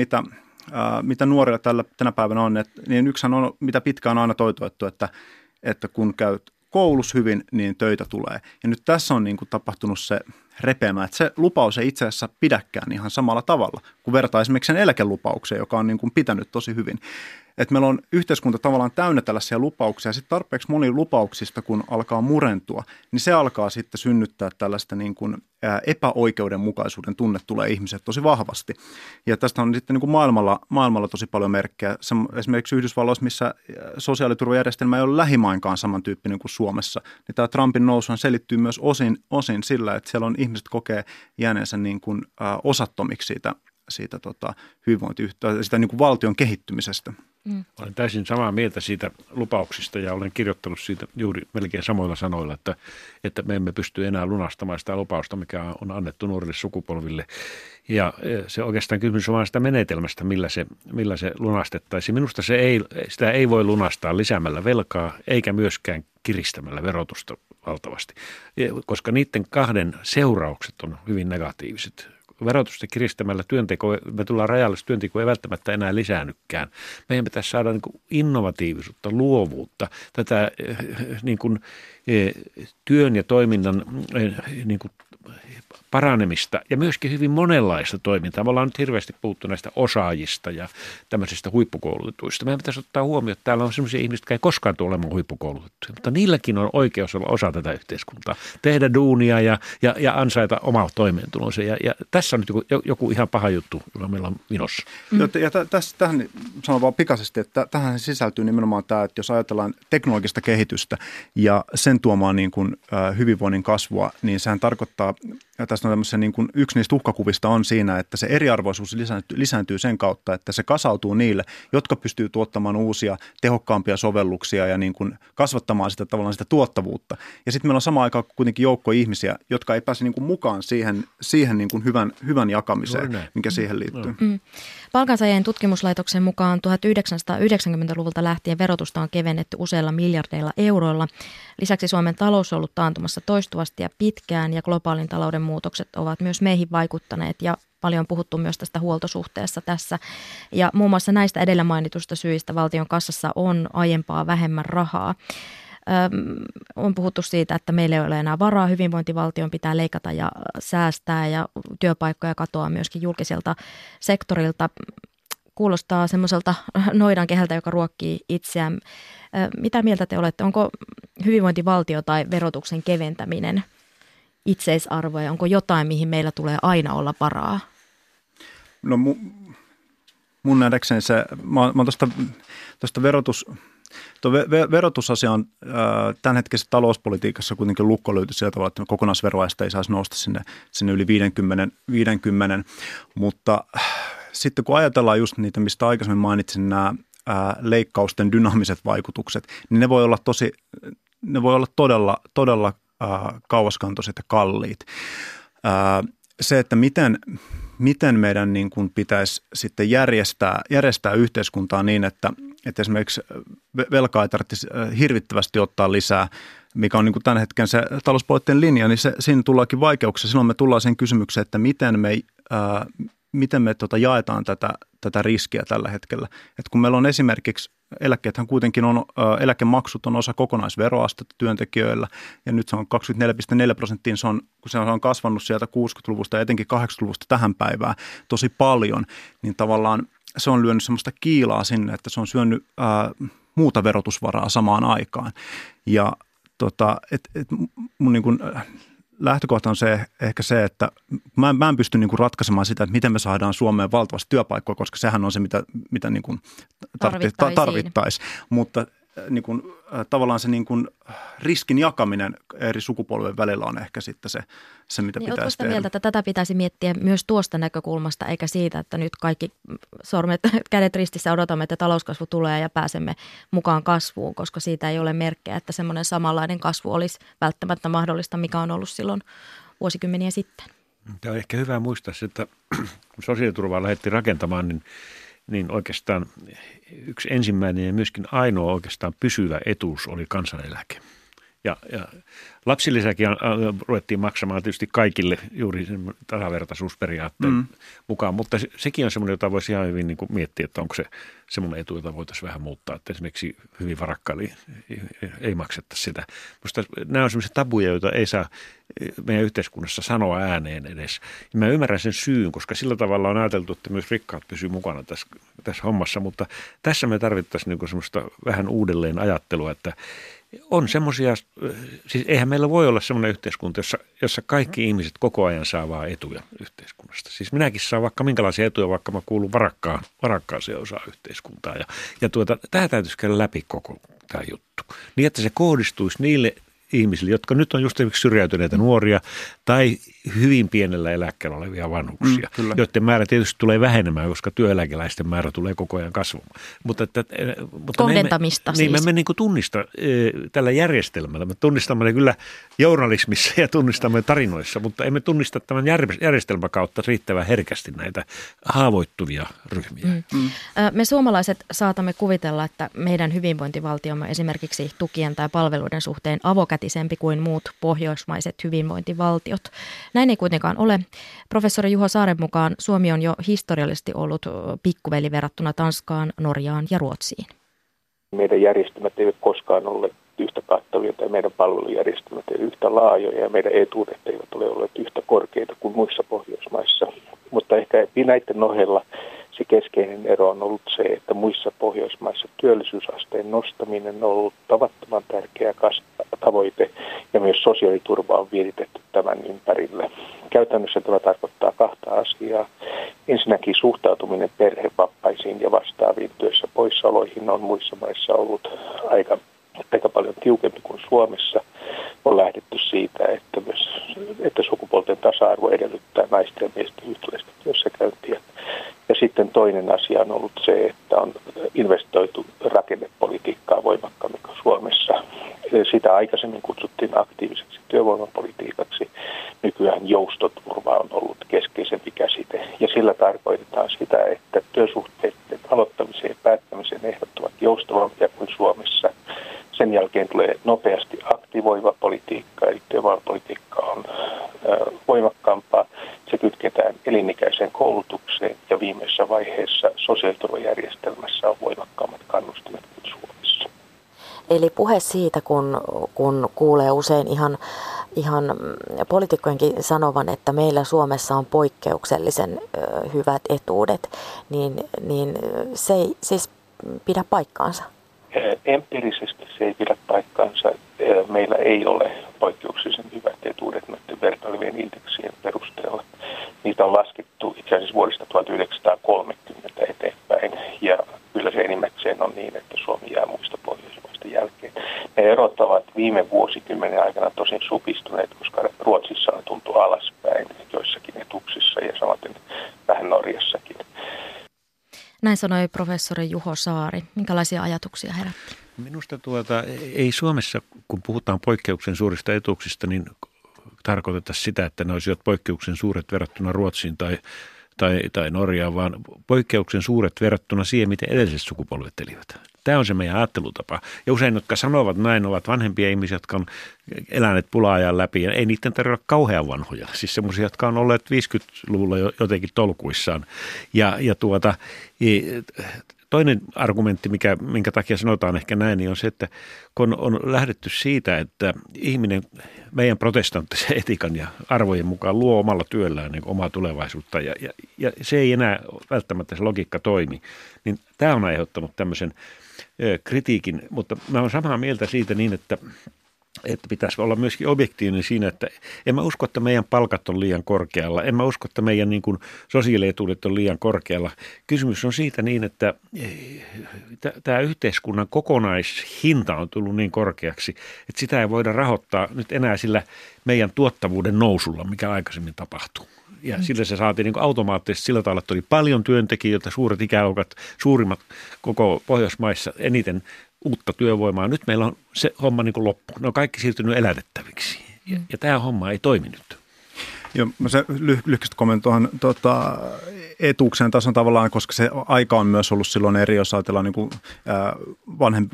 mitä nuorilla tänä päivänä on, niin yksihän on, mitä pitkään on aina toitoittu, että kun käyt koulussa hyvin, niin töitä tulee. Ja nyt tässä on niin kuin tapahtunut se repeämä, että se lupaus ei itse asiassa pidäkään ihan samalla tavalla, kun vertaa esimerkiksi sen eläkelupaukseen, joka on niin kuin pitänyt tosi hyvin. Että meillä on yhteiskunta tavallaan täynnä tällaisia lupauksia, ja sitten tarpeeksi moni lupauksista, kun alkaa murentua, niin se alkaa sitten synnyttää tällaista niin kuin epäoikeudenmukaisuuden tunne tulee ihmiset tosi vahvasti. Ja tästä on sitten niin kuin maailmalla tosi paljon merkkejä. Esimerkiksi Yhdysvalloissa, missä sosiaaliturvajärjestelmä ei ole lähimainkaan samantyyppinen kuin Suomessa, niin tämä Trumpin nousu selittyy myös osin sillä, että siellä on ihmiset kokee jääneensä niin kuin osattomiksi siitä hyvinvointiyhteiskuntaa, sitä niin kuin valtion kehittymisestä. Olen täysin samaa mieltä siitä lupauksista ja olen kirjoittanut siitä juuri melkein samoilla sanoilla, että me emme pysty enää lunastamaan sitä lupausta, mikä on annettu nuorille sukupolville. Ja se oikeastaan kysymys on vain sitä menetelmästä, millä se lunastettaisiin. Minusta sitä ei voi lunastaa lisäämällä velkaa eikä myöskään kiristämällä verotusta valtavasti, koska niiden kahden seuraukset on hyvin negatiiviset. Verotusta kiristämällä me tullaan rajallisesti, työntekoa ei välttämättä enää lisäännykään. Meidän pitäisi saada niin kuin innovatiivisuutta, luovuutta, tätä niin kuin työn ja toiminnan niin kuin paranemista ja myöskin hyvin monenlaista toimintaa. Me ollaan nyt hirveästi puhuttu näistä osaajista ja tämmöisistä huippukoulutetuista. Meidän pitäisi ottaa huomioon, että täällä on sellaisia ihmisiä, jotka ei koskaan tule olemaan huippukoulutettuja, mutta niilläkin on oikeus olla osa tätä yhteiskuntaa, tehdä duunia ja ansaita omaa toimeentulonsa. Ja tässä on nyt joku ihan paha juttu, joka meillä on minossa. Ja tähän sanon vaan pikaisesti, että tähän sisältyy nimenomaan tämä, että jos ajatellaan teknologista kehitystä ja sen tuomaan niin kuin hyvinvoinnin kasvua, niin sehän tarkoittaa, ja tässä on tämmöisiä, niin kuin yksi niistä uhkakuvista on siinä, että se eriarvoisuus lisääntyy sen kautta, että se kasautuu niille, jotka pystyy tuottamaan uusia, tehokkaampia sovelluksia ja niin kuin kasvattamaan sitä tavallaan sitä tuottavuutta. Ja sitten meillä on samaan aikaan kuitenkin joukko ihmisiä, jotka ei pääse niin kuin mukaan siihen niin kuin hyvän jakamiseen, mikä siihen liittyy. Palkansaajien tutkimuslaitoksen mukaan 1990-luvulta lähtien verotusta on kevennetty useilla miljardeilla euroilla. Lisäksi Suomen talous on ollut taantumassa toistuvasti ja pitkään, ja globaalin talouden muutokset ovat myös meihin vaikuttaneet, ja paljon on puhuttu myös tästä huoltosuhteessa tässä. Ja muun muassa näistä edellä mainitusta syistä valtion kassassa on aiempaa vähemmän rahaa. On puhuttu siitä, että meillä ei ole enää varaa, hyvinvointivaltion pitää leikata ja säästää, ja työpaikkoja katoaa myöskin julkiselta sektorilta. Kuulostaa semmoiselta noidankehältä, joka ruokkii itseään. Mitä mieltä te olette? Onko hyvinvointivaltio tai verotuksen keventäminen itseisarvoja? Onko jotain, mihin meillä tulee aina olla varaa? No mun nähdäkseni se, mä tuosta verotusasia on tämänhetkisessä talouspolitiikassa kuitenkin lukko löytyy sillä tavalla, että kokonaisveroaste ei saisi nousta sinne yli 50, mutta sitten kun ajatellaan just niitä, mistä aikaisemmin mainitsin, nämä leikkausten dynaamiset vaikutukset, niin ne voi olla todella kauaskantoiset ja kalliit. Se, että miten meidän niin kuin pitäisi sitten järjestää yhteiskuntaa niin, että esimerkiksi velkaa ei tarvitsisi hirvittävästi ottaa lisää, mikä on niin kuin tämän hetken se talouspoliittinen linja, niin siinä tullaankin vaikeuksia. Silloin me tullaan sen kysymykseen, että miten me jaetaan tätä riskiä tällä hetkellä. Et kun meillä on esimerkiksi eläkkeethän kuitenkin on, eläkemaksut on osa kokonaisveroastetta työntekijöillä, ja nyt se on 24,4%, kun se on kasvanut sieltä 60-luvusta ja etenkin 80-luvusta tähän päivään tosi paljon, niin tavallaan se on lyönyt semmoista kiilaa sinne, että se on syönyt muuta verotusvaraa samaan aikaan. Ja mun niin kuin lähtökohta on ehkä se, että mä en pysty niinku ratkaisemaan sitä, että miten me saadaan Suomeen valtavasti työpaikkoja, koska sehän on se, mitä niinku tarvittaisiin. Mutta niin kuin, tavallaan se niin kuin riskin jakaminen eri sukupolven välillä on ehkä sitten se mitä niin pitäisi tehdä. Mieltä, että tätä pitäisi miettiä myös tuosta näkökulmasta, eikä siitä, että nyt kaikki sormet, kädet ristissä odotamme, että talouskasvu tulee ja pääsemme mukaan kasvuun, koska siitä ei ole merkkejä, että semmoinen samanlainen kasvu olisi välttämättä mahdollista, mikä on ollut silloin vuosikymmeniä sitten. Tämä on ehkä hyvä muistaa, että kun sosiaaliturvaa lähdettiin rakentamaan, niin oikeastaan yksi ensimmäinen ja myöskin ainoa oikeastaan pysyvä etuus oli kansaneläke. Ja lapsilisäkin ruvettiin maksamaan tietysti kaikille juuri tasavertaisuusperiaatteen mukaan, mutta sekin on semmoinen, jota voisi ihan hyvin niin kuin miettiä, että onko se semmoinen etu, jota voitaisiin vähän muuttaa, että esimerkiksi hyvin varakkaille ei maksettaisi sitä. Musta nämä on semmoisia tabuja, joita ei saa meidän yhteiskunnassa sanoa ääneen edes. Ja mä ymmärrän sen syyn, koska sillä tavalla on ajateltu, että myös rikkaat pysyy mukana tässä hommassa, mutta tässä me tarvittaisiin niin kuin semmoista vähän uudelleen ajattelua, että on semmoisia, siis eihän meillä voi olla semmoinen yhteiskunta, jossa kaikki ihmiset koko ajan saa vaan etuja yhteiskunnasta. Siis minäkin saan vaikka minkälaisia etuja, vaikka mä kuulun varakkaaseen osaan yhteiskuntaa. Ja tämä täytyisi käydä läpi koko tämä juttu, niin että se kohdistuisi niille ihmisille, jotka nyt on just esimerkiksi syrjäytyneitä nuoria tai hyvin pienellä eläkkeellä olevia vanhuksia, joiden määrä tietysti tulee vähenemään, koska työeläkeläisten määrä tulee koko ajan kasvamaan. Mutta kohdentamista siis. Niin, me niin kuin tunnista tällä järjestelmällä. Me tunnistamme ne kyllä journalismissa ja tunnistamme tarinoissa, mutta emme tunnista tämän järjestelmän kautta riittävän herkästi näitä haavoittuvia ryhmiä. Me suomalaiset saatamme kuvitella, että meidän hyvinvointivaltiomme esimerkiksi tukien tai palveluiden suhteen avokätisempi kuin muut pohjoismaiset hyvinvointivaltiot. Näin ei kuitenkaan ole. Professori Juha Saaren mukaan Suomi on jo historiallisesti ollut pikkuveli verrattuna Tanskaan, Norjaan ja Ruotsiin. Meidän järjestelmät eivät koskaan olleet yhtä kattavia tai meidän palvelujärjestelmät eivät yhtä laajoja ja meidän etuudet eivät ole olleet yhtä korkeita kuin muissa Pohjoismaissa. Mutta ehkä näiden ohella se keskeinen ero on ollut se, että muissa Pohjoismaissa työllisyysasteen nostaminen on ollut tavattoman tärkeä tavoite ja myös sosiaaliturva on viritetty tämän ympärille. Käytännössä tämä tarkoittaa kahta asiaa. Ensinnäkin suhtautuminen perhevapaisiin ja vastaaviin työssä poissaoloihin on muissa maissa ollut aika paljon tiukempi kuin Suomessa. On lähdetty siitä, että sukupuolten tasa-arvo edellyttää naisten ja miesten yhtäläistä työssäkäyntiä. Ja sitten toinen asia on ollut se, että on investoitu rakennepolitiikkaa voimakkaammin kuin Suomessa. Sitä aikaisemmin kutsuttiin aktiiviseksi työvoimapolitiikaksi. Nykyään joustoturva on ollut keskeisempi käsite. Ja sillä tarkoitetaan sitä, että työsuhteiden aloittamiseen ja päättämiseen ehdot ovat joustavampia kuin Suomessa. Sen jälkeen tulee nopeasti aktivoiva politiikka, eli työvoimapolitiikka on voimakkaampaa. Se kytketään elinikäiseen koulutukseen ja viimeisessä vaiheessa sosiaaliturvajärjestelmässä on voimakkaammat kannustimet kuin Suomessa. Eli puhe siitä, kun kuulee usein ihan poliitikkojenkin sanovan, että meillä Suomessa on poikkeuksellisen hyvät etuudet, niin se ei siis pidä paikkaansa. Empiirisesti se ei pidä paikkaansa. Meillä ei ole poikkeuksellisen hyvät etuudet noiden vertailevien indeksien perusteella. Niitä on laskettu itse asiassa vuodesta 1930 eteenpäin ja kyllä se enimmäkseen on niin, että Suomi jää muista Pohjoismaista jälkeen. Ne erot ovat viime vuosikymmenen aikana tosin supistuneet, koska Ruotsissa on tultu alaspäin joissakin etuksissa ja samaten vähän Norjassakin. Näin sanoi professori Juho Saari. Minkälaisia ajatuksia herätti? Minusta ei Suomessa, kun puhutaan poikkeuksen suurista etuuksista, niin tarkoiteta sitä, että ne olisivat poikkeuksen suuret verrattuna Ruotsiin tai Norjaan, vaan poikkeuksen suuret verrattuna siihen, miten edelliset sukupolvet elivät. Tämä on se meidän ajattelutapa. Ja usein, jotka sanovat näin, ovat vanhempia ihmisiä, jotka on eläneet pula-ajan läpi. Ja ei niiden tarvitse olla kauhean vanhoja. Siis semmoisia, jotka on olleet 50-luvulla jotenkin tolkuissaan. Toinen argumentti, minkä takia sanotaan ehkä näin, niin on se, että kun on lähdetty siitä, että ihminen meidän protestanttisen etikan ja arvojen mukaan luo omalla työllään niin omaa tulevaisuutta ja se ei enää välttämättä se logiikka toimi, niin tämä on aiheuttanut tämmöisen kritiikin, mutta mä olen samaa mieltä siitä niin, että että pitäisi olla myöskin objektiivinen siinä, että en mä usko, että meidän palkat on liian korkealla. En mä usko, että meidän niin kuin sosiaalietuudet on liian korkealla. Kysymys on siitä niin, että tämä yhteiskunnan kokonaishinta on tullut niin korkeaksi, että sitä ei voida rahoittaa nyt enää sillä meidän tuottavuuden nousulla, mikä aikaisemmin tapahtui. Ja sillä se saatiin niin kuin automaattisesti sillä tavalla, että oli paljon työntekijöitä, suuret ikäluokat, suurimmat koko Pohjoismaissa eniten uutta työvoimaa. Nyt meillä on se homma niin kuin loppu. Ne on kaikki siirtynyt elätettäviksi. Ja tämä homma ei toiminut. Joo, mä se lyhyesti kommentoin etuuksien tason tavallaan, koska se aika on myös ollut silloin eri, jos ajatellaan niin kuin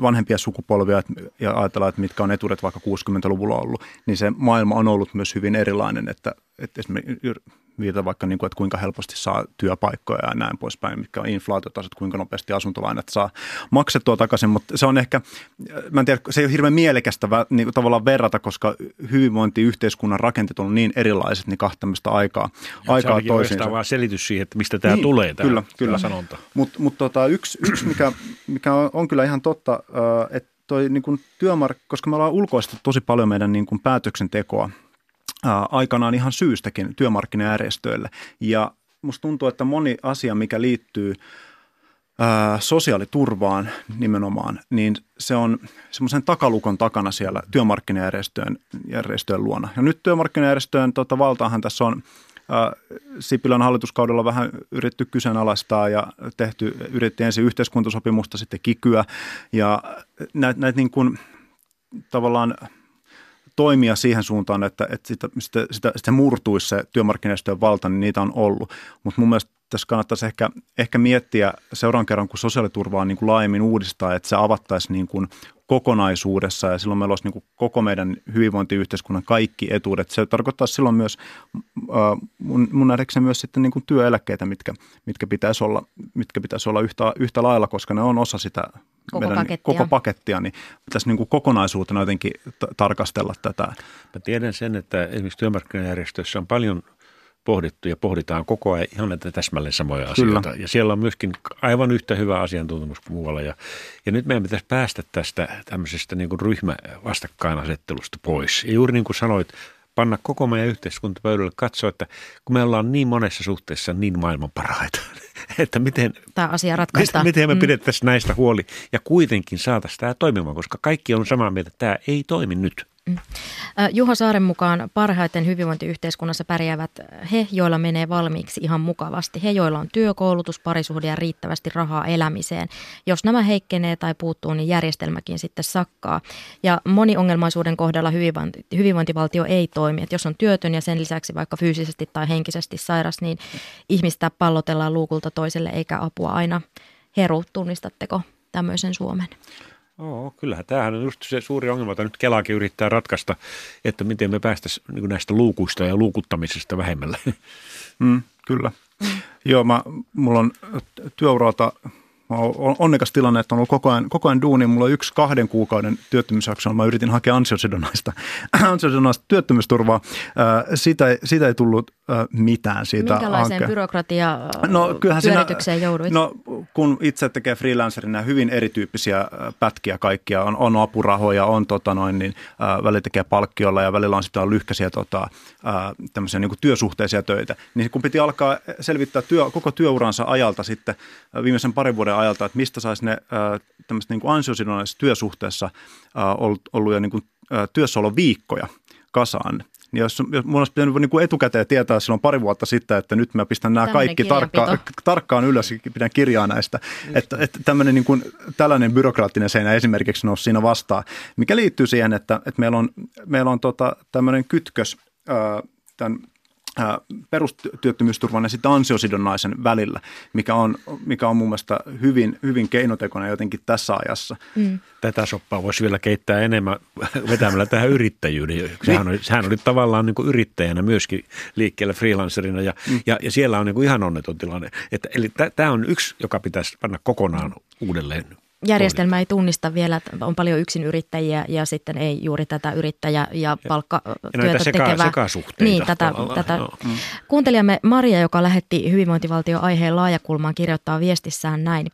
vanhempia sukupolvia ja ajatellaan, että mitkä on etuudet vaikka 60-luvulla ollut, niin se maailma on ollut myös hyvin erilainen, että viitata vaikka, niin kuin, että kuinka helposti saa työpaikkoja ja näin poispäin, mitkä on inflaatiotasot, kuinka nopeasti asuntolainat saa maksettua takaisin, mutta se on ehkä, mä en tiedä, se ei ole hirveän mielekästä niin tavallaan verrata, koska hyvinvointiyhteiskunnan rakenteet on niin erilaiset, niin kahta tämmöistä aikaa toisiinsa. Se onkin vaan selitys siihen, että mistä tämä niin, tulee, kyllä. sanonta. Mutta yksi mikä on kyllä ihan totta, että toi niin kuin koska me ollaan ulkoistettu tosi paljon meidän niin kuin päätöksentekoa, aikanaan ihan syystäkin työmarkkinajärjestöille. Ja musta tuntuu, että moni asia, mikä liittyy sosiaaliturvaan nimenomaan, niin se on semmoisen takalukon takana siellä työmarkkinajärjestöjen luona. Ja nyt työmarkkinajärjestöjen valtaahan tässä on Sipilän hallituskaudella vähän yritetty kyseenalaistaa ja yritettiin ensin yhteiskuntasopimusta, sitten kikyä ja näitä niin kuin tavallaan toimia siihen suuntaan, että sitä murtuisi se työmarkkinajärjestöjen valta, niin niitä on ollut. Mutta mun mielestä tässä kannattaisi ehkä miettiä seuraavan kerran, kun sosiaaliturvaa niin kuin laajemmin uudistaa, että se avattaisi niin kuin kokonaisuudessa ja silloin meillä olisi niin kuin koko meidän hyvinvointiyhteiskunnan kaikki etuudet. Se tarkoittaa silloin myös mun nähdäkseni myös sitten niin kuin työeläkkeitä, mitkä pitäisi olla yhtä lailla, koska ne on osa sitä koko pakettia, niin pitäisi niin kuin kokonaisuutena jotenkin tarkastella tätä. Mä tiedän sen, että esimerkiksi työmarkkinajärjestöissä on paljon pohdittu ja pohditaan koko ajan ihan näitä täsmälleen samoja asioita. Kyllä. Ja siellä on myöskin aivan yhtä hyvä asiantuntemus kuin muualla. Ja nyt meidän pitäisi päästä tästä tämmöisestä niin kuin ryhmävastakkainasettelusta pois. Ja juuri niin kuin sanoit, panna koko meidän yhteiskuntapöydälle katsoa, että kun me ollaan niin monessa suhteessa niin maailman parhaita, että miten tämä asia ratkaistaan. Miten me pidettäisiin näistä huoli ja kuitenkin saataisiin tämä toimimaan, koska kaikki on samaa mieltä, että tämä ei toimi nyt. Juha Saaren mukaan parhaiten hyvinvointiyhteiskunnassa pärjäävät he, joilla menee valmiiksi ihan mukavasti. He, joilla on työ, koulutus, parisuhde ja riittävästi rahaa elämiseen. Jos nämä heikkenee tai puuttuu, niin järjestelmäkin sitten sakkaa. Ja moniongelmaisuuden kohdalla hyvinvointivaltio ei toimi. Et jos on työtön ja sen lisäksi vaikka fyysisesti tai henkisesti sairas, niin ihmistä pallotellaan luukulta toiselle eikä apua aina heru. Tunnistatteko tämmöisen Suomen? Kyllähän tämähän on just se suuri ongelma, jota nyt Kelaakin yrittää ratkaista, että miten me päästäisiin niin näistä luukuista ja luukuttamisesta vähemmällä. Kyllä. Joo, mulla on työuralta onnekas tilanne, että on ollut koko ajan duuni. Mulla on 1 2 kuukauden työttömyysjakso. Mä yritin hakea ansiosidonnaista työttömyysturvaa. Sitä ei tullut mitään siitä. Minkälaiseen byrokratiayritykseen jouduit? No kun itse tekee freelancerina hyvin erityyppisiä pätkiä kaikkia. On apurahoja, on välillä tekee palkkiolla ja välillä on sitten lyhkäisiä tämmöisiä niin kuin työsuhteisia töitä. Niin kun piti alkaa selvittää koko työuransa ajalta sitten viimeisen parin vuoden ajalta, että mistä saisi ne tämmöiset niin kuin ansiosidonnaisessa työsuhteessa ollut ja niin kuin työssäoloviikkoja kasaan. Niin jos minun olisi pitänyt niin kuin etukäteen tietää silloin pari vuotta sitten, että nyt mä pistän nämä tällainen kaikki tarkkaan ylös ja pidän kirjaa näistä. Että niin kuin, tällainen byrokraattinen seinä esimerkiksi nousi siinä vastaan, mikä liittyy siihen, että meillä on tämmöinen kytkös tämän perustyöttömyysturvan ja sitten ansiosidonnaisen välillä, mikä on mun mielestä hyvin, hyvin keinotekoinen jotenkin tässä ajassa. Tätä soppaa voisi vielä keittää enemmän vetämällä tähän yrittäjyyden. Sehän oli tavallaan niin kuin yrittäjänä myöskin liikkeellä freelancerina ja siellä on niin kuin ihan onneton tilanne. Eli tämä on yksi, joka pitäisi panna kokonaan uudelleen. järjestelmä ei tunnista vielä, on paljon yksinyrittäjiä ja sitten ei juuri tätä yrittäjä- ja palkkatyötä tekevää. Niin, tätä. Kuuntelijamme Maria, joka lähetti hyvinvointivaltio-aiheen Laajakulmaan, kirjoittaa viestissään näin.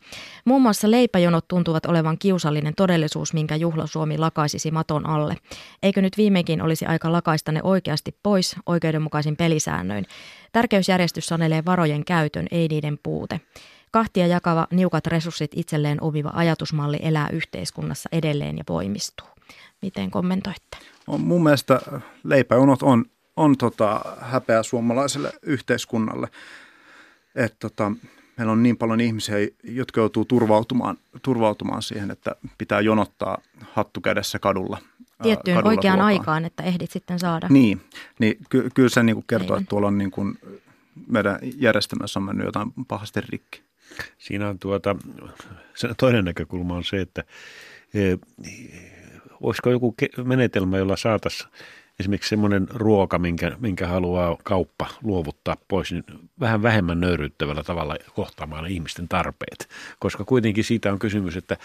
Muun muassa leipäjonot tuntuvat olevan kiusallinen todellisuus, minkä juhla Suomi lakaisisi maton alle. Eikö nyt viimeinkin olisi aika lakaista ne oikeasti pois oikeudenmukaisin pelisäännöin? Tärkeysjärjestys sanelee varojen käytön, ei niiden puute. Kahtia jakava, niukat resurssit itselleen omiva ajatusmalli elää yhteiskunnassa edelleen ja voimistuu. Miten kommentoitte? Mun mielestä leipäjonot on häpeä suomalaiselle yhteiskunnalle. Meillä on niin paljon ihmisiä, jotka joutuu turvautumaan siihen, että pitää jonottaa hattu kädessä kadulla. Tiettyyn oikeaan aikaan, että ehdit sitten saada. Niin kyllä se niin kuin kertoo, että tuolla on niin kuin meidän järjestelmässä on mennyt jotain pahasti rikki. Siinä on toinen näkökulma on se, että olisiko joku menetelmä, jolla saataisiin esimerkiksi semmoinen ruoka, minkä haluaa kauppa luovuttaa pois, niin vähän vähemmän nöyryyttävällä tavalla kohtaamaan ihmisten tarpeet. Koska kuitenkin siitä on kysymys, että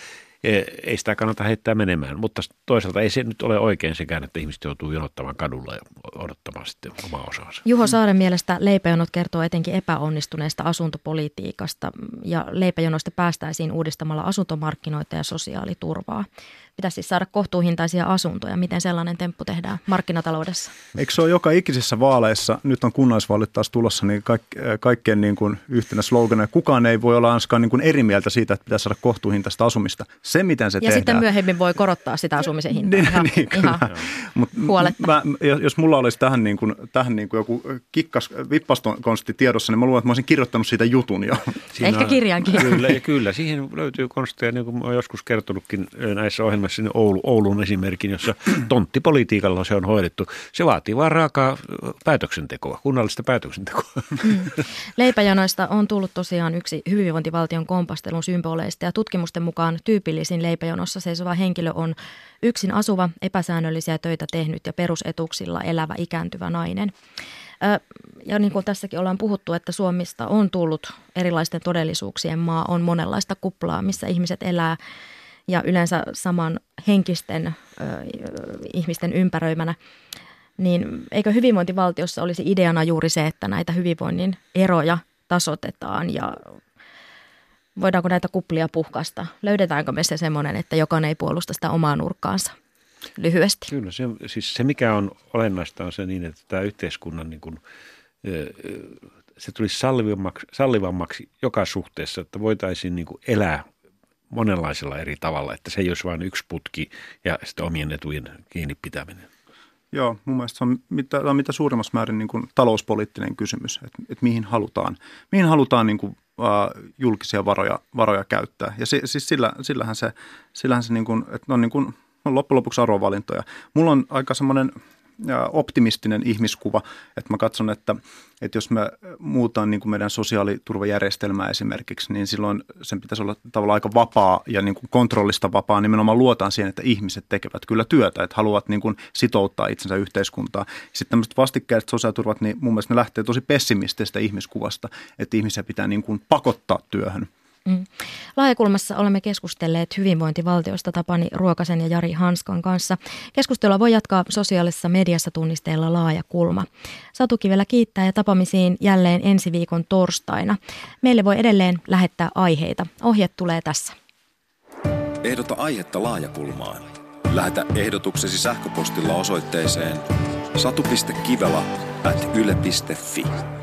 ei sitä kannata heittää menemään, mutta toisaalta ei se nyt ole oikein sekään, että ihmiset joutuu jonottamaan kadulla ja odottamaan sitten omaa osaansa. Juha Saaren mielestä leipäjonot kertoo etenkin epäonnistuneesta asuntopolitiikasta ja leipäjonosta päästäisiin uudistamalla asuntomarkkinoita ja sosiaaliturvaa. Pitäisi siis saada kohtuuhintaisia asuntoja. Miten sellainen temppu tehdään markkinataloudessa? Eikö se ole joka ikisissä vaaleissa, nyt on kunnallisvaalit taas tulossa, niin kaikkien niin kuin yhtenä slogana. Kukaan ei voi olla ainakaan niin kuin eri mieltä siitä, että pitäisi saada kohtuuhintaista asumista. Se, miten se ja tehdään. Sitten myöhemmin voi korottaa sitä asumisen hintaa. Jos mulla olisi tähän joku vippaskonsti tiedossa, niin mä luulen, että mä olisin kirjoittanut siitä jutun jo. Ehkä kirjankin. Kyllä. Siihen löytyy konsteja, niin kuin olen joskus kertonutkin näissä ohjelmissa, niin Oulun esimerkin, jossa tonttipolitiikalla se on hoidettu. Se vaatii vaan raakaa päätöksentekoa, kunnallista päätöksentekoa. Leipäjanoista on tullut tosiaan yksi hyvinvointivaltion kompastelun symboleista ja tutkimusten mukaan tyypillisin leipäjonossa seisova henkilö on yksin asuva, epäsäännöllisiä töitä tehnyt ja perusetuksilla elävä ikääntyvä nainen. Ja niin kuin tässäkin ollaan puhuttu, että Suomesta on tullut erilaisten todellisuuksien maa, on monenlaista kuplaa, missä ihmiset elää ja yleensä saman henkisten ihmisten ympäröimänä. Niin eikö hyvinvointivaltiossa olisi ideana juuri se, että näitä hyvinvoinnin eroja tasoitetaan ja voidaanko näitä kuplia puhkaista? Löydetäänkö me se semmoinen, että jokainen ei puolusta sitä omaa nurkkaansa lyhyesti? Kyllä, se mikä on olennaista on se niin, että tämä yhteiskunnan niin kuin, se tulisi sallivammaksi joka suhteessa, että voitaisiin niin kuin elää monenlaisella eri tavalla, että se ei olisi vain yksi putki ja sitten omien etujen kiinni pitäminen. Joo, mun mielestä se on mitä suurimmassa määrin niin kuin talouspoliittinen kysymys, että mihin halutaan niin kuin julkisia varoja käyttää. Ja siis sillähän se niin kuin, että on niin kuin, on loppujen lopuksi arvovalintoja. Mulla on aika semmoinen optimistinen ihmiskuva, että mä katson, että jos me muutaan niin kuin meidän sosiaaliturvajärjestelmää esimerkiksi, niin silloin sen pitäisi olla tavallaan aika vapaa ja niin kuin kontrollista vapaa. Nimenomaan luotaan siihen, että ihmiset tekevät kyllä työtä, että haluavat niin kuin sitouttaa itsensä yhteiskuntaa. Sitten tämmöiset vastikkäiset sosiaaliturvat, niin mun mielestä ne lähtee tosi pessimistisestä ihmiskuvasta, että ihmisiä pitää niin kuin pakottaa työhön. Laajakulmassa olemme keskustelleet hyvinvointivaltiosta Tapani Ruokasen ja Jari Hanskan kanssa. Keskustelua voi jatkaa sosiaalisessa mediassa tunnisteella Laajakulma. Satu Kivelä kiittää ja tapaamisiin jälleen ensi viikon torstaina. Meille voi edelleen lähettää aiheita. Ohje tulee tässä. Ehdota aihetta Laajakulmaan. Lähetä ehdotuksesi sähköpostilla osoitteeseen satu.kivela@yle.fi.